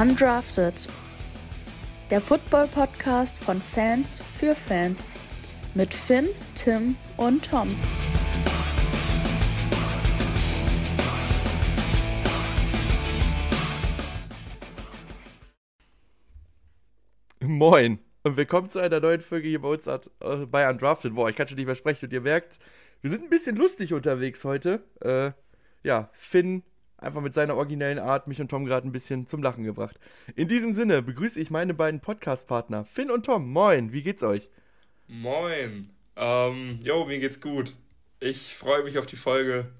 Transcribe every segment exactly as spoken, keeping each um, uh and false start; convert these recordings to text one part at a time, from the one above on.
Undrafted, der Football-Podcast von Fans für Fans mit Finn, Tim und Tom. Moin und willkommen zu einer neuen Folge hier bei uns bei Undrafted. Boah, ich kann schon nicht mehr sprechen und ihr merkt, wir sind ein bisschen lustig unterwegs heute. Äh, ja, Finn einfach mit seiner originellen Art mich und Tom gerade ein bisschen zum Lachen gebracht. In diesem Sinne begrüße ich meine beiden Podcast-Partner, Finn und Tom. Moin, wie geht's euch? Moin. Ähm, jo, mir geht's gut. Ich freue mich auf die Folge.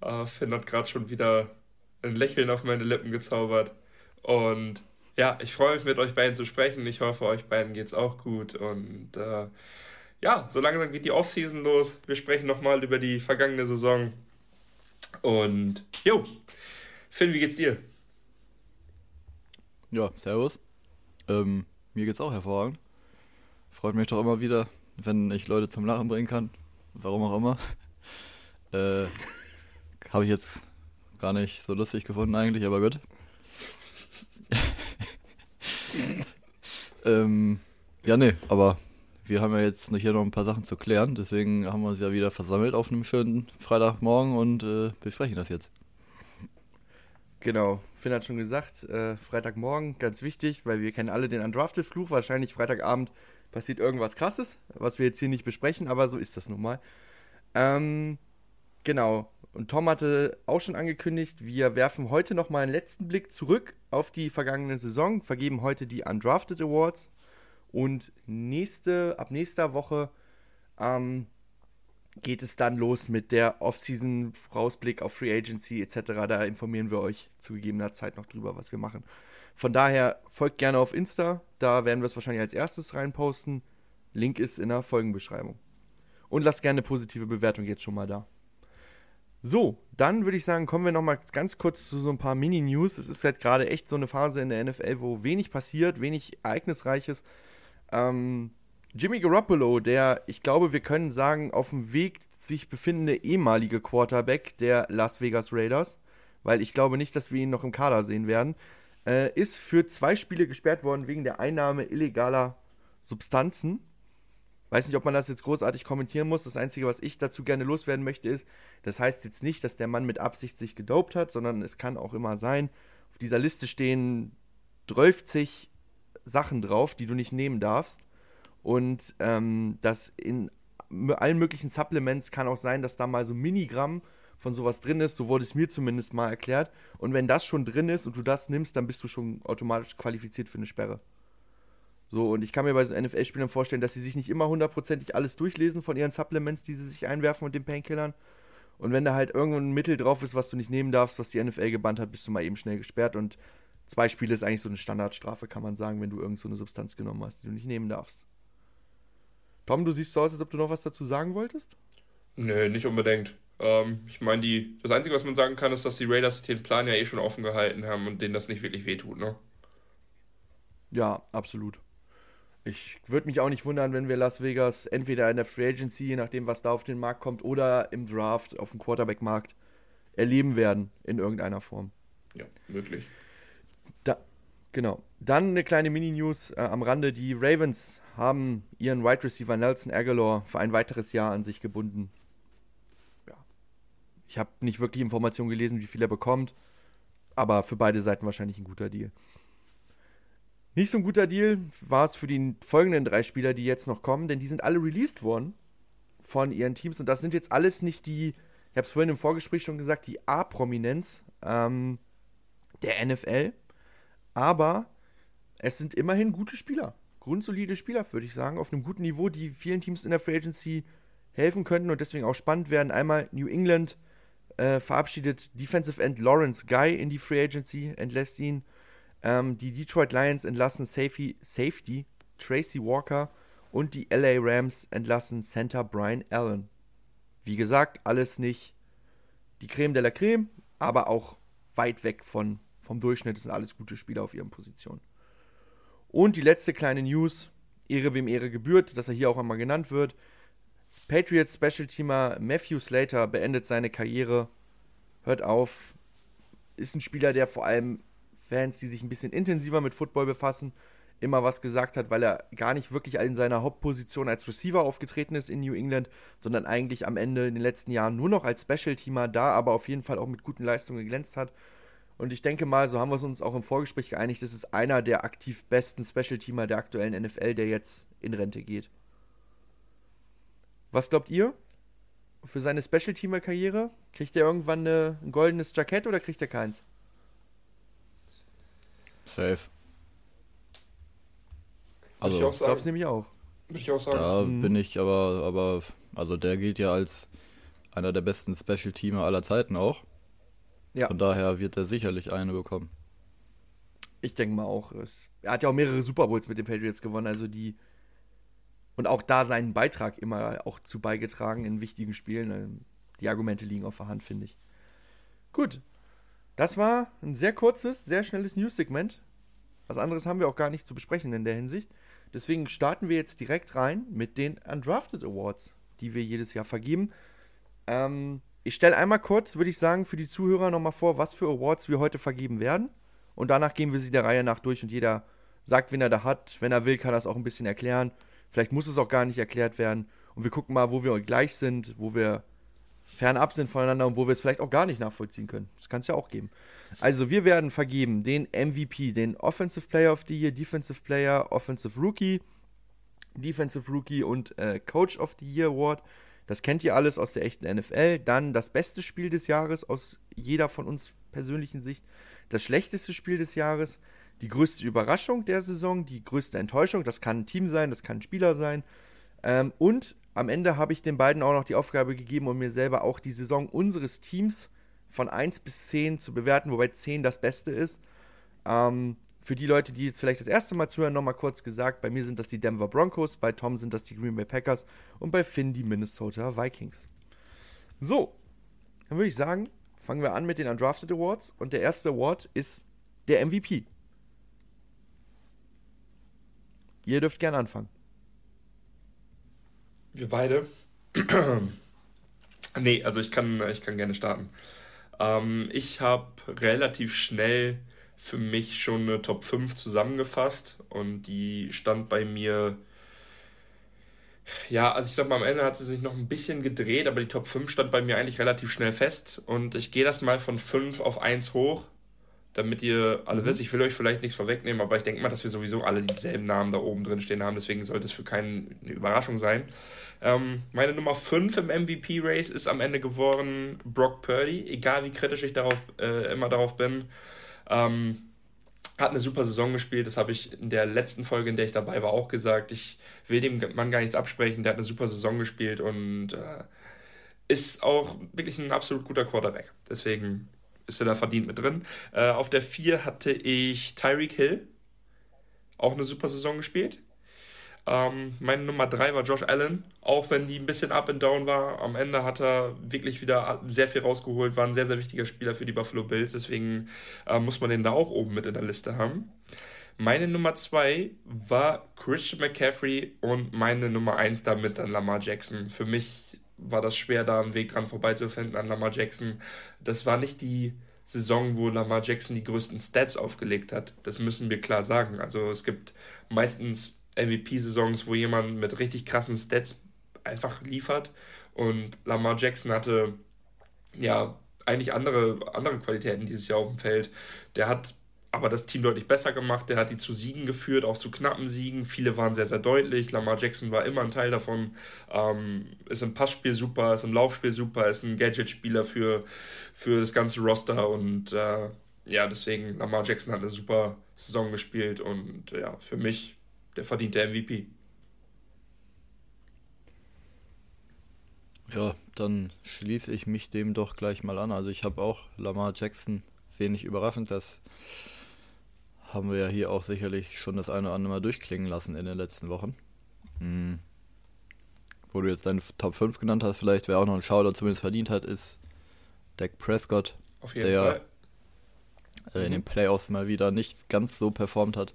Äh, Finn hat gerade schon wieder ein Lächeln auf meine Lippen gezaubert. Und ja, ich freue mich, mit euch beiden zu sprechen. Ich hoffe, euch beiden geht's auch gut. Und äh, ja, so langsam geht die Offseason los. Wir sprechen nochmal über die vergangene Saison. Und jo, Finn, wie geht's dir? Ja, servus. Ähm, mir geht's auch hervorragend. Freut mich doch immer wieder, wenn ich Leute zum Lachen bringen kann. Warum auch immer. Äh, habe ich jetzt gar nicht so lustig gefunden eigentlich, aber gut. ähm, ja, nee, aber wir haben ja jetzt hier noch ein paar Sachen zu klären. Deswegen haben wir uns ja wieder versammelt auf einem schönen Freitagmorgen und äh, besprechen das jetzt. Genau, Finn hat schon gesagt, äh, Freitagmorgen, ganz wichtig, weil wir kennen alle den Undrafted-Fluch. Wahrscheinlich Freitagabend passiert irgendwas Krasses, was wir jetzt hier nicht besprechen, aber so ist das nun mal. Ähm, genau, und Tom hatte auch schon angekündigt, wir werfen heute nochmal einen letzten Blick zurück auf die vergangene Saison, vergeben heute die Undrafted Awards und nächste, ab nächster Woche ähm, geht es dann los mit der Offseason, Rausblick auf Free Agency et cetera. Da informieren wir euch zu gegebener Zeit noch drüber, was wir machen. Von daher folgt gerne auf Insta, da werden wir es wahrscheinlich als erstes reinposten. Link ist in der Folgenbeschreibung. Und lasst gerne eine positive Bewertung jetzt schon mal da. So, dann würde ich sagen, kommen wir nochmal ganz kurz zu so ein paar Mini-News. Es ist halt gerade echt so eine Phase in der N F L, wo wenig passiert, wenig Ereignisreiches. Ähm... Jimmy Garoppolo, der, ich glaube, wir können sagen, auf dem Weg sich befindende ehemalige Quarterback der Las Vegas Raiders, weil ich glaube nicht, dass wir ihn noch im Kader sehen werden, äh, ist für zwei Spiele gesperrt worden wegen der Einnahme illegaler Substanzen. Weiß nicht, ob man das jetzt großartig kommentieren muss. Das Einzige, was ich dazu gerne loswerden möchte, ist, das heißt jetzt nicht, dass der Mann mit Absicht sich gedopt hat, sondern es kann auch immer sein, auf dieser Liste stehen dreißig Sachen drauf, die du nicht nehmen darfst. Und ähm, das in allen möglichen Supplements kann auch sein, dass da mal so Minigramm von sowas drin ist. So wurde es mir zumindest mal erklärt. Und wenn das schon drin ist und du das nimmst, dann bist du schon automatisch qualifiziert für eine Sperre. So, und ich kann mir bei so N F L-Spielern vorstellen, dass sie sich nicht immer hundertprozentig alles durchlesen von ihren Supplements, die sie sich einwerfen und den Painkillern. Und wenn da halt irgendein Mittel drauf ist, was du nicht nehmen darfst, was die N F L gebannt hat, bist du mal eben schnell gesperrt. Und zwei Spiele ist eigentlich so eine Standardstrafe, kann man sagen, wenn du irgend so eine Substanz genommen hast, die du nicht nehmen darfst. Tom, du siehst so aus, als ob du noch was dazu sagen wolltest? Nö, nicht unbedingt. Ähm, ich meine, die das Einzige, was man sagen kann, ist, dass die Raiders den Plan ja eh schon offen gehalten haben und denen das nicht wirklich wehtut, ne? Ja, absolut. Ich würde mich auch nicht wundern, wenn wir Las Vegas entweder in der Free Agency, je nachdem, was da auf den Markt kommt, oder im Draft auf dem Quarterback-Markt erleben werden, in irgendeiner Form. Ja, möglich. Da, genau. Dann eine kleine Mini-News äh, am Rande. Die Ravens haben ihren Wide Receiver Nelson Aguilar für ein weiteres Jahr an sich gebunden. Ja. Ich habe nicht wirklich Informationen gelesen, wie viel er bekommt, aber für beide Seiten wahrscheinlich ein guter Deal. Nicht so ein guter Deal war es für die folgenden drei Spieler, die jetzt noch kommen, denn die sind alle released worden von ihren Teams und das sind jetzt alles nicht die, ich habe es vorhin im Vorgespräch schon gesagt, die A-Prominenz ähm, der N F L, aber es sind immerhin gute Spieler. Grundsolide Spieler, würde ich sagen, auf einem guten Niveau, die vielen Teams in der Free Agency helfen könnten und deswegen auch spannend werden. Einmal New England äh, verabschiedet Defensive End Lawrence Guy in die Free Agency, entlässt ihn. Ähm, die Detroit Lions entlassen Safety, Safety Tracy Walker und die L A Rams entlassen Center Brian Allen. Wie gesagt, alles nicht die Creme de la Creme, aber auch weit weg von, vom Durchschnitt. Das sind alles gute Spieler auf ihren Positionen. Und die letzte kleine News, Ehre wem Ehre gebührt, dass er hier auch einmal genannt wird. Patriots-Special-Teamer Matthew Slater beendet seine Karriere, hört auf, ist ein Spieler, der vor allem Fans, die sich ein bisschen intensiver mit Football befassen, immer was gesagt hat, weil er gar nicht wirklich in seiner Hauptposition als Receiver aufgetreten ist in New England, sondern eigentlich am Ende in den letzten Jahren nur noch als Special-Teamer da, aber auf jeden Fall auch mit guten Leistungen geglänzt hat. Und ich denke mal, so haben wir es uns auch im Vorgespräch geeinigt, das ist einer der aktiv besten Special-Teamer der aktuellen N F L, der jetzt in Rente geht. Was glaubt ihr? Für seine Special-Teamer-Karriere? Kriegt er irgendwann eine, ein goldenes Jackett oder kriegt er keins? Safe. Also, ich glaube es nämlich auch. Würde ich auch sagen. Da mhm. bin ich aber, aber, also der gilt ja als einer der besten Special-Teamer aller Zeiten auch. Ja. Von daher wird er sicherlich eine bekommen. Ich denke mal auch. Er hat ja auch mehrere Super Bowls mit den Patriots gewonnen, also die und auch da seinen Beitrag immer auch zu beigetragen in wichtigen Spielen. Die Argumente liegen auf der Hand, finde ich. Gut. Das war ein sehr kurzes, sehr schnelles News-Segment. Was anderes haben wir auch gar nicht zu besprechen in der Hinsicht. Deswegen starten wir jetzt direkt rein mit den Undrafted Awards, die wir jedes Jahr vergeben. Ähm, ich stelle einmal kurz, würde ich sagen, für die Zuhörer nochmal vor, was für Awards wir heute vergeben werden. Und danach gehen wir sie der Reihe nach durch und jeder sagt, wen er da hat. Wenn er will, kann er es auch ein bisschen erklären. Vielleicht muss es auch gar nicht erklärt werden. Und wir gucken mal, wo wir gleich sind, wo wir fernab sind voneinander und wo wir es vielleicht auch gar nicht nachvollziehen können. Das kann es ja auch geben. Also wir werden vergeben den M V P, den Offensive Player of the Year, Defensive Player, Offensive Rookie, Defensive Rookie und äh, Coach of the Year Award. Das kennt ihr alles aus der echten N F L. Dann das beste Spiel des Jahres aus jeder von uns persönlichen Sicht. Das schlechteste Spiel des Jahres. Die größte Überraschung der Saison, die größte Enttäuschung, das kann ein Team sein, das kann ein Spieler sein. Ähm, und am Ende habe ich den beiden auch noch die Aufgabe gegeben und mir selber auch die Saison unseres Teams von eins bis zehn zu bewerten, wobei zehn das Beste ist. Ähm, für die Leute, die jetzt vielleicht das erste Mal zuhören, nochmal kurz gesagt, bei mir sind das die Denver Broncos, bei Tom sind das die Green Bay Packers und bei Finn die Minnesota Vikings. So, dann würde ich sagen, fangen wir an mit den Undrafted Awards und der erste Award ist der M V P. Ihr dürft gerne anfangen. Wir beide? Nee, also ich kann, ich kann gerne starten. Ähm, ich habe relativ schnell für mich schon eine Top fünf zusammengefasst und die stand bei mir, ja, also ich sag mal, am Ende hat sie sich noch ein bisschen gedreht, aber die Top fünf stand bei mir eigentlich relativ schnell fest und ich gehe das mal von fünf auf eins hoch. Damit ihr alle wisst, ich will euch vielleicht nichts vorwegnehmen, aber ich denke mal, dass wir sowieso alle dieselben Namen da oben drin stehen haben, deswegen sollte es für keinen eine Überraschung sein. Ähm, meine Nummer fünf im M V P-Race ist am Ende geworden Brock Purdy, egal wie kritisch ich darauf, äh, immer darauf bin. Ähm, hat eine super Saison gespielt, das habe ich in der letzten Folge, in der ich dabei war, auch gesagt. Ich will dem Mann gar nichts absprechen, der hat eine super Saison gespielt und äh, ist auch wirklich ein absolut guter Quarterback, deswegen ist er da verdient mit drin. Äh, auf der vier hatte ich Tyreek Hill. Auch eine super Saison gespielt. Ähm, meine Nummer drei war Josh Allen. Auch wenn die ein bisschen up and down war, am Ende hat er wirklich wieder sehr viel rausgeholt. War ein sehr, sehr wichtiger Spieler für die Buffalo Bills. Deswegen äh, muss man den da auch oben mit in der Liste haben. Meine Nummer zwei war Christian McCaffrey. Und meine Nummer eins damit dann Lamar Jackson. Für mich war das schwer, da einen Weg dran vorbeizufinden an Lamar Jackson. Das war nicht die Saison, wo Lamar Jackson die größten Stats aufgelegt hat. Das müssen wir klar sagen. Also es gibt meistens M V P-Saisons, wo jemand mit richtig krassen Stats einfach liefert. Und Lamar Jackson hatte ja eigentlich andere, andere Qualitäten dieses Jahr auf dem Feld. Der hat aber das Team deutlich besser gemacht. Der hat die zu Siegen geführt, auch zu knappen Siegen. Viele waren sehr, sehr deutlich. Lamar Jackson war immer ein Teil davon. Ähm, ist im Passspiel super, ist im Laufspiel super, ist ein Gadget-Spieler für, für das ganze Roster. Und äh, ja, deswegen, Lamar Jackson hat eine super Saison gespielt. Und ja, für mich der verdiente M V P. Ja, dann schließe ich mich dem doch gleich mal an. Also ich habe auch Lamar Jackson, wenig überraschend, dass haben wir ja hier auch sicherlich schon das eine oder andere Mal durchklingen lassen in den letzten Wochen. Hm. Wo du jetzt deine Top fünf genannt hast, vielleicht wer auch noch einen Shoutout zumindest verdient hat, ist Dak Prescott, auf jeden der Fall. Äh, in mhm. den Playoffs mal wieder nicht ganz so performt hat,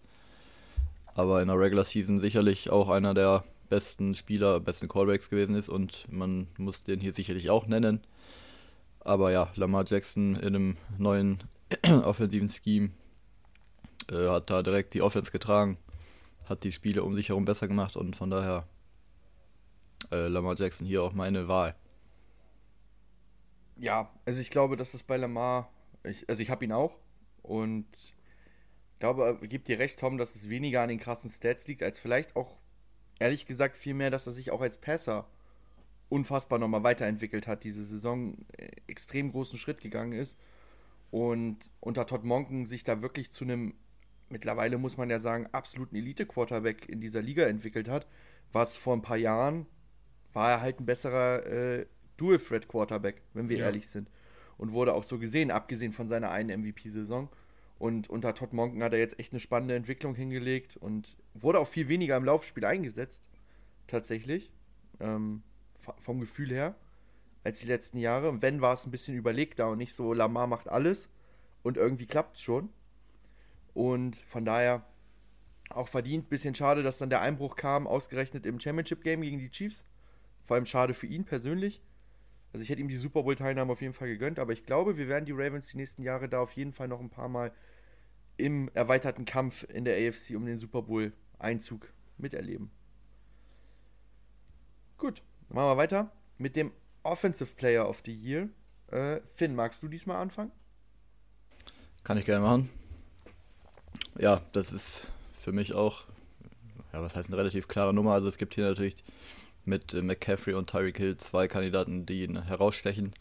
aber in der Regular Season sicherlich auch einer der besten Spieler, besten Callbacks gewesen ist und man muss den hier sicherlich auch nennen. Aber ja, Lamar Jackson in einem neuen offensiven Scheme äh, hat da direkt die Offense getragen, hat die Spiele um sich herum besser gemacht und von daher äh, Lamar Jackson hier auch meine Wahl. Ja, also ich glaube, dass es bei Lamar, ich, also ich habe ihn auch und ich glaube, er gibt dir recht, Tom, dass es weniger an den krassen Stats liegt, als vielleicht auch, ehrlich gesagt, vielmehr, dass er sich auch als Passer unfassbar nochmal weiterentwickelt hat, diese Saison extrem großen Schritt gegangen ist und unter Todd Monken sich da wirklich zu einem, mittlerweile muss man ja sagen, absoluten Elite-Quarterback in dieser Liga entwickelt hat, was vor ein paar Jahren war er halt ein besserer äh, Dual-Threat-Quarterback, wenn wir ja. ehrlich sind. Und wurde auch so gesehen, abgesehen von seiner einen M V P-Saison. Und unter Todd Monken hat er jetzt echt eine spannende Entwicklung hingelegt und wurde auch viel weniger im Laufspiel eingesetzt, tatsächlich, ähm, vom Gefühl her, als die letzten Jahre. Und wenn, war es ein bisschen überlegter und nicht so, Lamar macht alles und irgendwie klappt es schon. Und von daher auch verdient. Bisschen schade, dass dann der Einbruch kam, ausgerechnet im Championship-Game gegen die Chiefs. Vor allem schade für ihn persönlich. Also ich hätte ihm die Super Bowl-Teilnahme auf jeden Fall gegönnt, aber ich glaube, wir werden die Ravens die nächsten Jahre da auf jeden Fall noch ein paar Mal im erweiterten Kampf in der A F C um den Super Bowl-Einzug miterleben. Gut, dann machen wir weiter mit dem Offensive Player of the Year. Äh, Finn, magst du diesmal anfangen? Kann ich gerne machen. Ja, das ist für mich auch, ja, was heißt eine relativ klare Nummer. Also es gibt hier natürlich mit äh, McCaffrey und Tyreek Hill zwei Kandidaten, die ihn herausstechen.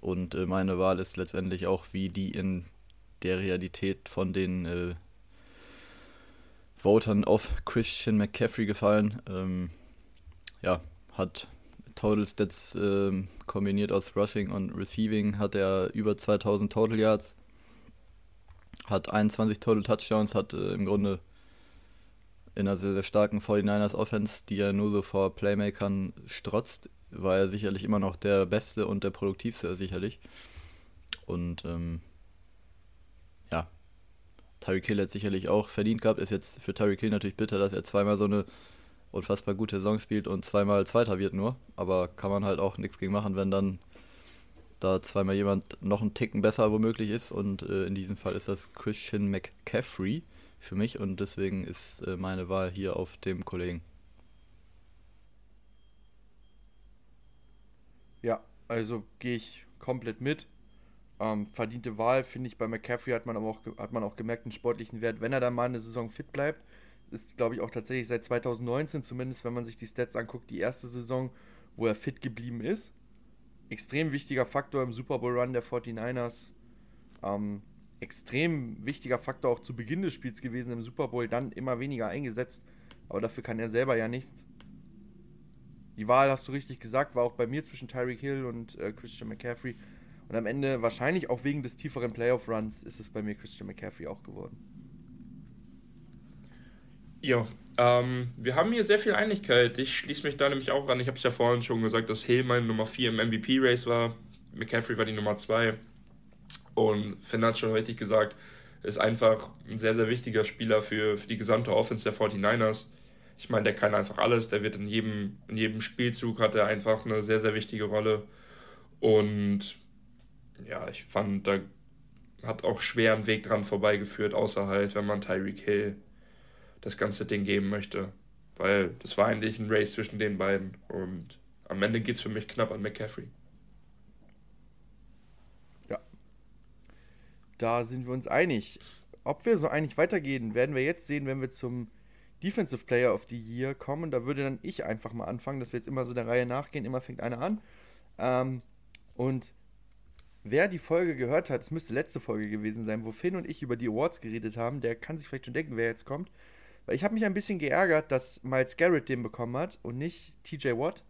Und äh, meine Wahl ist letztendlich auch, wie die in der Realität von den äh, Votern auf Christian McCaffrey gefallen. Ähm, ja, hat Total Stats äh, kombiniert aus Rushing und Receiving, hat er über zweitausend Total Yards, hat einundzwanzig Total Touchdowns, hat äh, im Grunde in einer sehr, sehr starken forty-niners Offense, die ja nur so vor Playmakern strotzt, war er sicherlich immer noch der Beste und der Produktivste sicherlich. Und ähm, ja, Tyreek Hill hat sicherlich auch verdient gehabt. Ist jetzt für Tyreek Hill natürlich bitter, dass er zweimal so eine unfassbar gute Saison spielt und zweimal Zweiter wird nur. Aber kann man halt auch nichts gegen machen, wenn dann da zweimal jemand noch einen Ticken besser womöglich ist. Und äh, in diesem Fall ist das Christian McCaffrey für mich und deswegen ist äh, meine Wahl hier auf dem Kollegen. Ja, also gehe ich komplett mit. Ähm, verdiente Wahl, finde ich, bei McCaffrey hat man aber auch, hat man auch gemerkt, einen sportlichen Wert, wenn er dann mal eine Saison fit bleibt. Ist, glaube ich, auch tatsächlich seit zwanzig neunzehn, zumindest wenn man sich die Stats anguckt, die erste Saison, wo er fit geblieben ist. Extrem wichtiger Faktor im Super Bowl Run der forty-niners. Ähm, extrem wichtiger Faktor auch zu Beginn des Spiels gewesen im Super Bowl, dann immer weniger eingesetzt, aber dafür kann er selber ja nichts. Die Wahl, hast du richtig gesagt, war auch bei mir zwischen Tyreek Hill und äh, Christian McCaffrey und am Ende wahrscheinlich auch wegen des tieferen Playoff-Runs ist es bei mir Christian McCaffrey auch geworden. Ja, ähm, wir haben hier sehr viel Einigkeit, ich schließe mich da nämlich auch an, ich habe es ja vorhin schon gesagt, dass Hill meine Nummer vier im M V P-Race war, McCaffrey war die Nummer zwei. Und Finn hat es schon richtig gesagt, ist einfach ein sehr, sehr wichtiger Spieler für, für die gesamte Offense der forty-niners. Ich meine, der kann einfach alles, der wird in jedem, in jedem Spielzug, hat er einfach eine sehr, sehr wichtige Rolle. Und ja, ich fand, da hat auch schwer einen Weg dran vorbeigeführt, außer halt, wenn man Tyreek Hill das ganze Ding geben möchte. Weil das war eigentlich ein Race zwischen den beiden. Und am Ende geht es für mich knapp an McCaffrey. Da sind wir uns einig. Ob wir so einig weitergehen, werden wir jetzt sehen, wenn wir zum Defensive Player of the Year kommen. Da würde dann ich einfach mal anfangen, dass wir jetzt immer so der Reihe nachgehen. Immer fängt einer an. Ähm, und wer die Folge gehört hat, es müsste letzte Folge gewesen sein, wo Finn und ich über die Awards geredet haben, der kann sich vielleicht schon denken, wer jetzt kommt. Weil ich habe mich ein bisschen geärgert, dass Myles Garrett den bekommen hat und nicht T J Watt.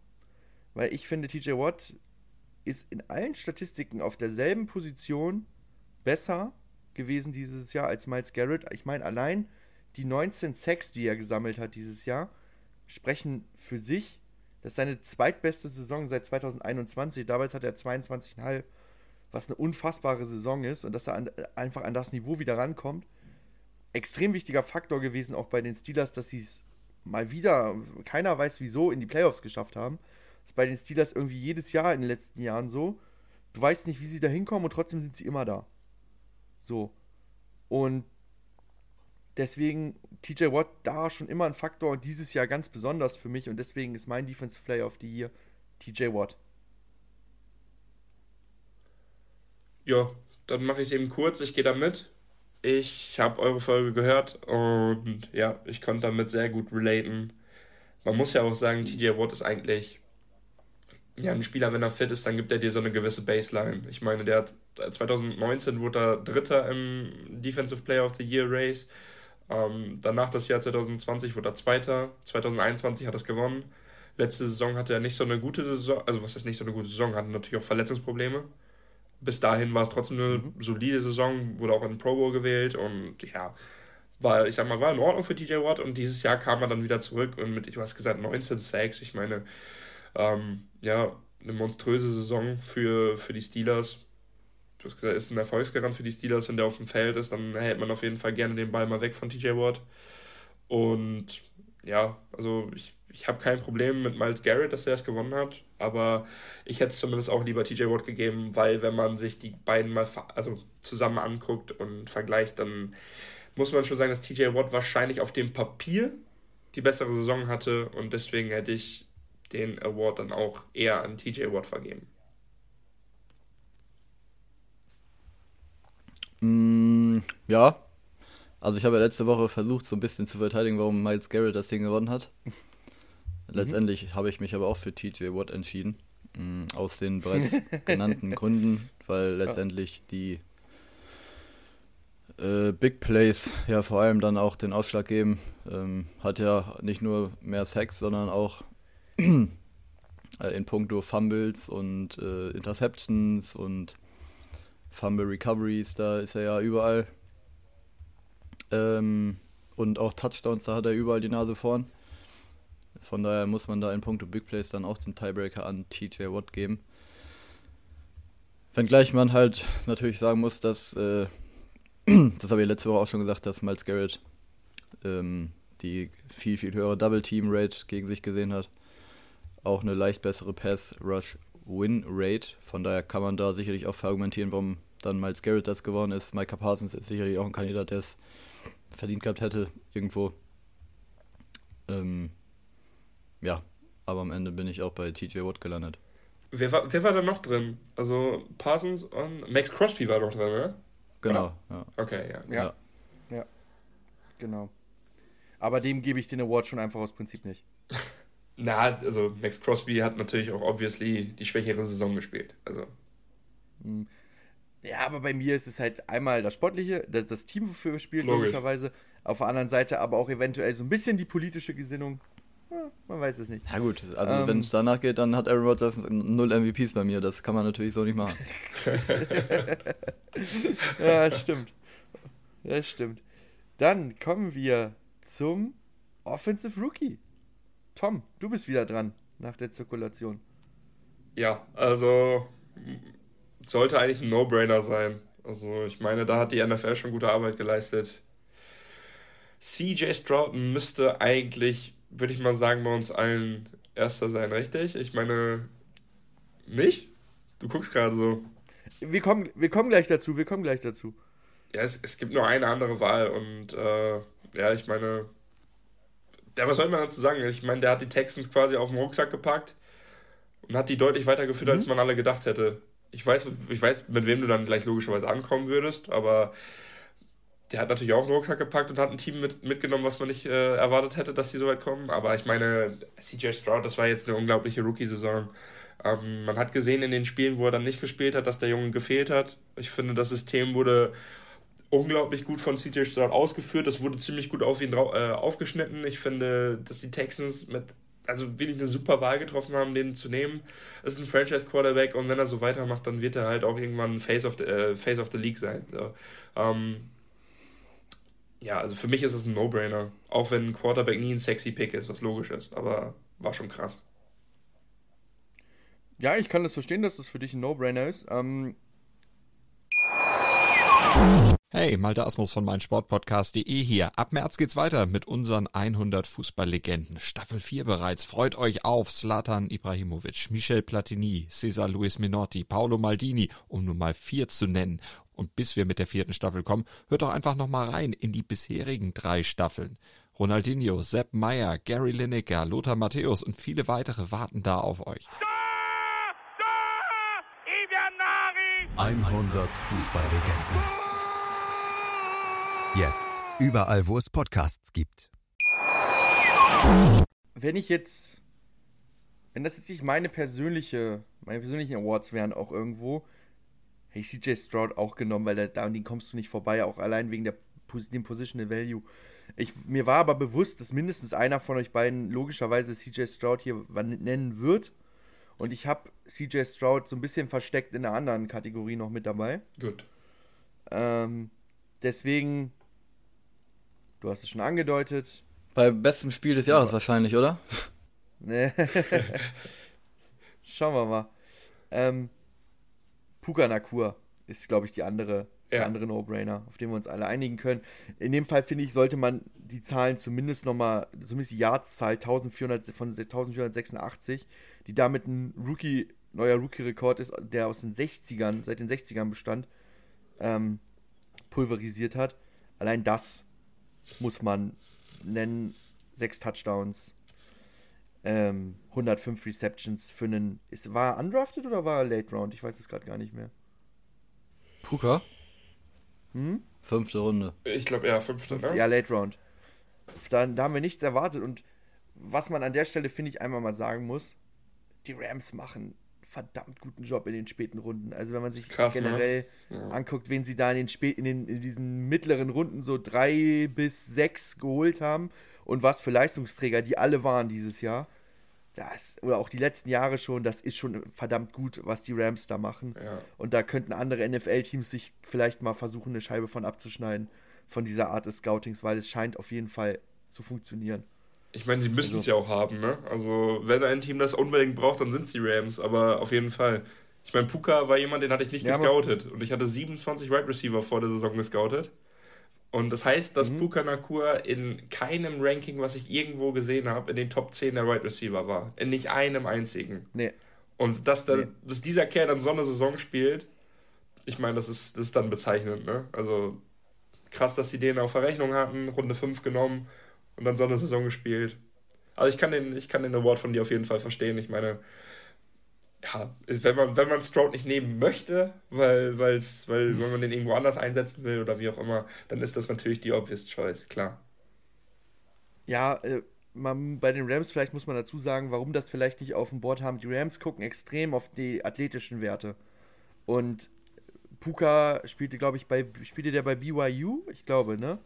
Weil ich finde, T J Watt ist in allen Statistiken auf derselben Position besser gewesen dieses Jahr als Myles Garrett. Ich meine, allein die neunzehn Sacks, die er gesammelt hat dieses Jahr, sprechen für sich. Das ist seine zweitbeste Saison seit zwanzig einundzwanzig. Damals hat er zweiundzwanzig Komma fünf, was eine unfassbare Saison ist. Und dass er an, einfach an das Niveau wieder rankommt. Extrem wichtiger Faktor gewesen auch bei den Steelers, dass sie es mal wieder, keiner weiß wieso, in die Playoffs geschafft haben. Das ist bei den Steelers irgendwie jedes Jahr in den letzten Jahren so. Du weißt nicht, wie sie da hinkommen und trotzdem sind sie immer da. So, und Deswegen T J Watt da schon immer ein Faktor und dieses Jahr ganz besonders für mich. Und deswegen ist mein Defensive Player of the Year T J Watt. Ja, dann mache ich es eben kurz. Ich gehe da mit. Ich habe eure Folge gehört und ja, ich konnte damit sehr gut relaten. Man muss ja auch sagen, T J Watt ist eigentlich ja ein Spieler, wenn er fit ist, dann gibt er dir so eine gewisse Baseline. Ich meine, der hat zwanzig neunzehn wurde er Dritter im Defensive Player of the Year Race. Ähm, danach das Jahr zwanzig zwanzig wurde er Zweiter, zwanzig einundzwanzig hat er es gewonnen. Letzte Saison hatte er nicht so eine gute Saison, also was heißt nicht so eine gute Saison, hatte natürlich auch Verletzungsprobleme. Bis dahin war es trotzdem eine mhm. solide Saison, wurde auch in den Pro Bowl gewählt und ja, war, ich sag mal, war in Ordnung für T J Watt und dieses Jahr kam er dann wieder zurück und mit, du hast gesagt, neunzehn Sacks, ich meine, ähm, ja, eine monströse Saison für, für die Steelers. Du hast gesagt, ist ein Erfolgsgarant für die Steelers, wenn der auf dem Feld ist, dann hält man auf jeden Fall gerne den Ball mal weg von T J Watt. Und ja, also ich, ich habe kein Problem mit Myles Garrett, dass er es gewonnen hat, aber ich hätte es zumindest auch lieber T J Watt gegeben, weil wenn man sich die beiden mal ver- also zusammen anguckt und vergleicht, dann muss man schon sagen, dass T J Watt wahrscheinlich auf dem Papier die bessere Saison hatte und deswegen hätte ich den Award dann auch eher an T J Watt vergeben. Mm, ja, also ich habe ja letzte Woche versucht, so ein bisschen zu verteidigen, warum Myles Garrett das Ding gewonnen hat. Letztendlich mhm. habe ich mich aber auch für T J Watt entschieden, mm, aus den bereits genannten Gründen, weil letztendlich die äh, Big Plays ja vor allem dann auch den Ausschlag geben. Ähm, hat ja nicht nur mehr Sacks, sondern auch in puncto Fumbles und äh, Interceptions und Fumble Recoveries, da ist er ja überall. Ähm, und auch Touchdowns, da hat er überall die Nase vorn. Von daher muss man da in puncto Big Plays dann auch den Tiebreaker an T J Watt geben. Wenngleich man halt natürlich sagen muss, dass, äh, das habe ich letzte Woche auch schon gesagt, dass Myles Garrett ähm, die viel, viel höhere Double-Team-Rate gegen sich gesehen hat. Auch eine leicht bessere Pass-Rush-Win-Rate. Von daher kann man da sicherlich auch verargumentieren, warum dann Myles Garrett das geworden ist. Micah Parsons ist sicherlich auch ein Kandidat, der es verdient gehabt hätte, irgendwo. Ähm, ja, aber am Ende bin ich auch bei T J Watt gelandet. Wer war, wer war da noch drin? Also Parsons und Max Crosby war noch drin, oder? Genau, ja. Okay, ja. Ja, ja. ja. Genau. Aber dem gebe ich den Award schon einfach aus Prinzip nicht. Na, also Max Crosby hat natürlich auch obviously die schwächere Saison gespielt. Also. Ja, aber bei mir ist es halt einmal das Sportliche, das, das Team, wofür er spielt, logischerweise. Auf der anderen Seite aber auch eventuell so ein bisschen die politische Gesinnung. Ja, man weiß es nicht. Na gut, also ähm, wenn es danach geht, dann hat Aaron Rodgers null M V Ps bei mir. Das kann man natürlich so nicht machen. Ja, stimmt. Das stimmt. Dann kommen wir zum Offensive Rookie. Tom, du bist wieder dran nach der Zirkulation. Ja, also sollte eigentlich ein No-Brainer sein. Also ich meine, da hat die N F L schon gute Arbeit geleistet. C J Stroud müsste eigentlich, würde ich mal sagen, bei uns allen Erster sein, richtig? Ich meine, nicht? Du guckst gerade so. Wir kommen, wir kommen gleich dazu, wir kommen gleich dazu. Ja, es, es gibt nur eine andere Wahl und äh, ja, ich meine... Ja, was soll man dazu sagen? Ich meine, der hat die Texans quasi auf den Rucksack gepackt und hat die deutlich weiter geführt, mhm. als man alle gedacht hätte. Ich weiß, ich weiß, mit wem du dann gleich logischerweise ankommen würdest, aber der hat natürlich auch einen Rucksack gepackt und hat ein Team mit, mitgenommen, was man nicht äh, erwartet hätte, dass die so weit kommen. Aber ich meine, C J Stroud, das war jetzt eine unglaubliche Rookie-Saison. Ähm, man hat gesehen in den Spielen, wo er dann nicht gespielt hat, dass der Junge gefehlt hat. Ich finde, das System wurde... unglaublich gut von C J Stroud ausgeführt. Das wurde ziemlich gut auf ihn drau- äh, aufgeschnitten. Ich finde, dass die Texans mit, also wirklich eine super Wahl getroffen haben, den zu nehmen. Das ist ein Franchise-Quarterback und wenn er so weitermacht, dann wird er halt auch irgendwann ein Face of the, äh, Face of the League sein. So. Ähm, ja, also für mich ist es ein No-Brainer. Auch wenn ein Quarterback nie ein sexy Pick ist, was logisch ist. Aber war schon krass. Ja, ich kann das verstehen, dass das für dich ein No-Brainer ist. Ähm Hey, Malte Asmus von meinsportpodcast punkt de hier. Ab März geht's weiter mit unseren hundert Fußballlegenden. Staffel vier bereits. Freut euch auf Zlatan Ibrahimovic, Michel Platini, Cesar Luis Menotti, Paolo Maldini, um nur mal vier zu nennen. Und bis wir mit der vierten Staffel kommen, hört doch einfach nochmal rein in die bisherigen drei Staffeln. Ronaldinho, Sepp Maier, Gary Lineker, Lothar Matthäus und viele weitere warten da auf euch. hundert Fußballlegenden. Jetzt. Überall, wo es Podcasts gibt. Wenn ich jetzt, wenn das jetzt nicht meine persönliche, meine persönlichen Awards wären auch irgendwo, hätte ich C J Stroud auch genommen, weil da, da an den kommst du nicht vorbei, auch allein wegen der, dem Positional Value. Ich, mir war aber bewusst, dass mindestens einer von euch beiden logischerweise C J Stroud hier nennen wird. Und ich habe C J Stroud so ein bisschen versteckt in einer anderen Kategorie noch mit dabei. Gut. Ähm, deswegen... Du hast es schon angedeutet. Bei bestem Spiel des Jahres ja. Wahrscheinlich, oder? Nee. Schauen wir mal. Ähm, Puka Nacua ist, glaube ich, die andere, ja. der andere No-Brainer, auf den wir uns alle einigen können. In dem Fall, finde ich, sollte man die Zahlen zumindest nochmal, zumindest die Yards-Zahl vierzehnhundert, von vierzehnhundertsechsundachtzig, die damit ein Rookie, neuer Rookie-Rekord ist, der aus den sechzigern, seit den sechzigern bestand, ähm, pulverisiert hat. Allein das muss man nennen, sechs Touchdowns, ähm, hundertfünf Receptions für einen, ist, war er undrafted oder war er Late Round? Ich weiß es gerade gar nicht mehr. Puka? Hm? Fünfte Runde. Ich glaube eher fünfte, ne? Ja, Late Round. Da, da haben wir nichts erwartet und was man an der Stelle, finde ich, einmal mal sagen muss, die Rams machen verdammt guten Job in den späten Runden. Also wenn man sich krass, generell ne? ja. anguckt, wen sie da in den spä- in, den, in diesen mittleren Runden so drei bis sechs geholt haben und was für Leistungsträger die alle waren dieses Jahr, das, oder auch die letzten Jahre schon, das ist schon verdammt gut, was die Rams da machen. Ja. Und da könnten andere N F L-Teams sich vielleicht mal versuchen, eine Scheibe von abzuschneiden, von dieser Art des Scoutings, weil es scheint auf jeden Fall zu funktionieren. Ich meine, sie müssen es also, ja auch haben, ne? Also, wenn ein Team das unbedingt braucht, dann sind es die Rams, aber auf jeden Fall. Ich meine, Puka war jemand, den hatte ich nicht ja, gescoutet. Und ich hatte siebenundzwanzig Wide Receiver vor der Saison gescoutet. Und das heißt, dass mhm. Puka Nacua in keinem Ranking, was ich irgendwo gesehen habe, in den Top zehn der Wide Receiver war. In nicht einem einzigen. Nee. Und dass, der, nee. dass dieser Kerl dann so eine Saison spielt, ich meine, das ist, das ist dann bezeichnend, ne? Also, krass, dass sie den auf Verrechnung hatten, Runde fünf genommen. Und dann so eine Saison gespielt. Also ich kann den, ich kann den Award von dir auf jeden Fall verstehen. Ich meine, ja, wenn man, wenn man Stroud nicht nehmen möchte, weil, weil's, weil wenn man den irgendwo anders einsetzen will oder wie auch immer, dann ist das natürlich die obvious choice, klar. Ja, äh, man, bei den Rams vielleicht muss man dazu sagen, warum das vielleicht nicht auf dem Board haben. Die Rams gucken extrem auf die athletischen Werte. Und Puka spielte, glaube ich, bei spielte der bei B Y U, ich glaube, ne?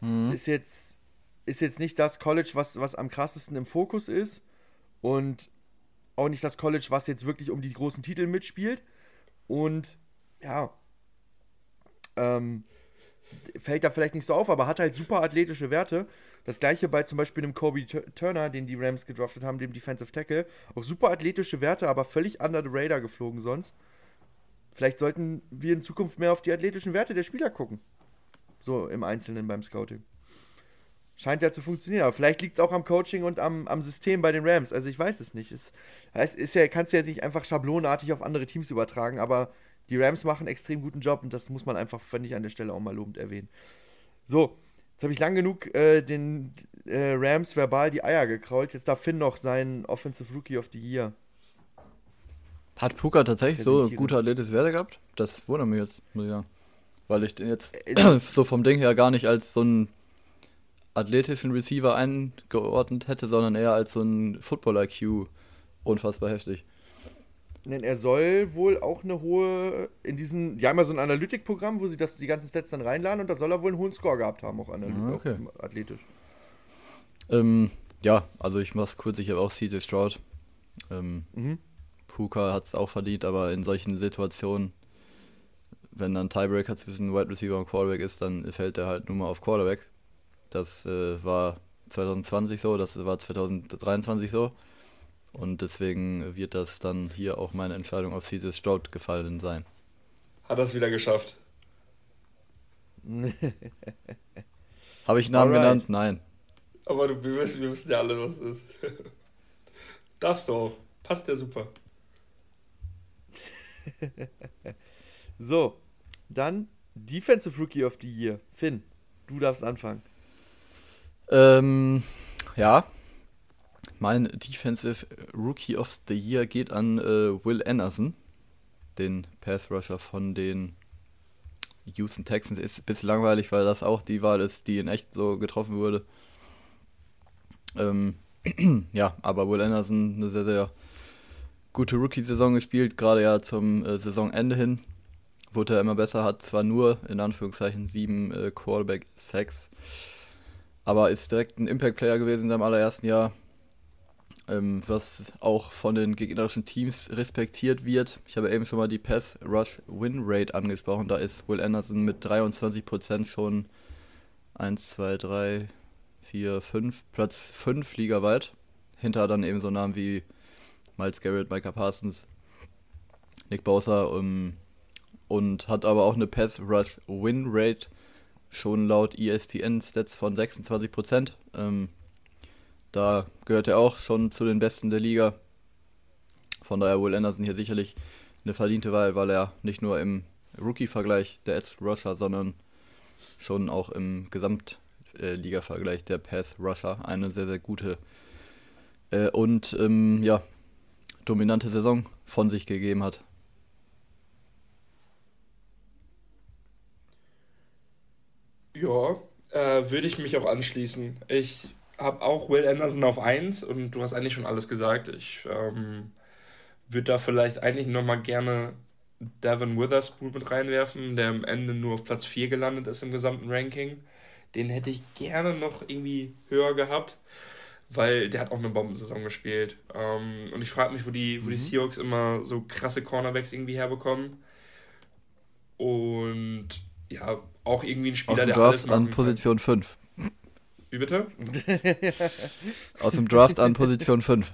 Mhm. Ist jetzt ist jetzt nicht das College, was, was am krassesten im Fokus ist und auch nicht das College, was jetzt wirklich um die großen Titel mitspielt und ja, ähm, fällt da vielleicht nicht so auf, aber hat halt super athletische Werte. Das gleiche bei zum Beispiel dem Kobe Turner, den die Rams gedraftet haben, dem Defensive Tackle. Auch super athletische Werte, aber völlig under the radar geflogen sonst. Vielleicht sollten wir in Zukunft mehr auf die athletischen Werte der Spieler gucken. So im Einzelnen beim Scouting. Scheint ja zu funktionieren, aber vielleicht liegt es auch am Coaching und am, am System bei den Rams. Also ich weiß es nicht. Es, es ist ja, kannst du ja jetzt nicht einfach schablonartig auf andere Teams übertragen, aber die Rams machen einen extrem guten Job und das muss man einfach, finde ich, an der Stelle auch mal lobend erwähnen. So, jetzt habe ich lang genug äh, den äh, Rams verbal die Eier gekrault. Jetzt darf Finn noch seinen Offensive Rookie of the Year. Hat Puka tatsächlich so gute athletische Werte gehabt? Das wundert mich jetzt, muss ich sagen. Weil ich den jetzt äh, so vom Ding her gar nicht als so ein athletischen Receiver eingeordnet hätte, sondern eher als so ein Football-I Q unfassbar heftig. Denn er soll wohl auch eine hohe, in diesen, die haben ja so ein Analytikprogramm, wo sie das die ganzen Stats dann reinladen und da soll er wohl einen hohen Score gehabt haben, auch, analytisch, okay. auch athletisch. Ähm, ja, also ich mach's kurz, ich habe auch C J Stroud. Ähm, mhm. Puka hat's auch verdient, aber in solchen Situationen, wenn dann Tiebreaker zwischen Wide Receiver und Quarterback ist, dann fällt er halt nur mal auf Quarterback. Das äh, war zwanzig zwanzig so, das war zwanzig dreiundzwanzig so. Und deswegen wird das dann hier auch meine Entscheidung auf C J Stroud gefallen sein. Hat das wieder geschafft. Habe ich Namen Alright. genannt? Nein. Aber du, wir, wissen, wir wissen ja alle, was es ist. Darfst du auch. Passt ja super. So, dann Defensive Rookie of the Year. Finn, du darfst anfangen. Ähm, ja. Mein Defensive Rookie of the Year geht an äh, Will Anderson, den Pass Rusher von den Houston Texans. Ist ein bisschen langweilig, weil das auch die Wahl ist, die in echt so getroffen wurde. Ähm, ja, aber Will Anderson eine sehr, sehr gute Rookie-Saison gespielt, gerade ja zum äh, Saisonende hin. Wurde er immer besser, hat zwar nur, in Anführungszeichen, sieben äh, Quarterback-Sacks, aber ist direkt ein Impact-Player gewesen in seinem allerersten Jahr, ähm, was auch von den gegnerischen Teams respektiert wird. Ich habe eben schon mal die Pass-Rush-Win-Rate angesprochen, da ist Will Anderson mit dreiundzwanzig Prozent schon eins, zwei, drei, vier, fünf, Platz fünf ligaweit. Hinter dann eben so Namen wie Myles Garrett, Micah Parsons, Nick Bosa, um, und hat aber auch eine Pass-Rush-Win-Rate schon laut E S P N-Stats von sechsundzwanzig Prozent. Ähm, da gehört er auch schon zu den Besten der Liga. Von daher Will Anderson hier sicherlich eine verdiente Wahl, weil er nicht nur im Rookie-Vergleich der Edge-Rusher, sondern schon auch im Gesamtliga-Vergleich der Pass-Rusher eine sehr, sehr gute äh, und ähm, ja, dominante Saison von sich gegeben hat. Ja, äh, würde ich mich auch anschließen. Ich habe auch Will Anderson auf eins und du hast eigentlich schon alles gesagt. Ich ähm, würde da vielleicht eigentlich nochmal gerne Devin Witherspoon mit reinwerfen, der am Ende nur auf Platz vier gelandet ist im gesamten Ranking. Den hätte ich gerne noch irgendwie höher gehabt, weil der hat auch eine Bombensaison gespielt. Ähm, und ich frage mich, wo die, wo die Seahawks immer so krasse Cornerbacks irgendwie herbekommen. Und ja, auch irgendwie ein Spieler, der alles machen kann. Aus dem Draft an Position fünf. Wie bitte? Aus dem Draft an Position fünf.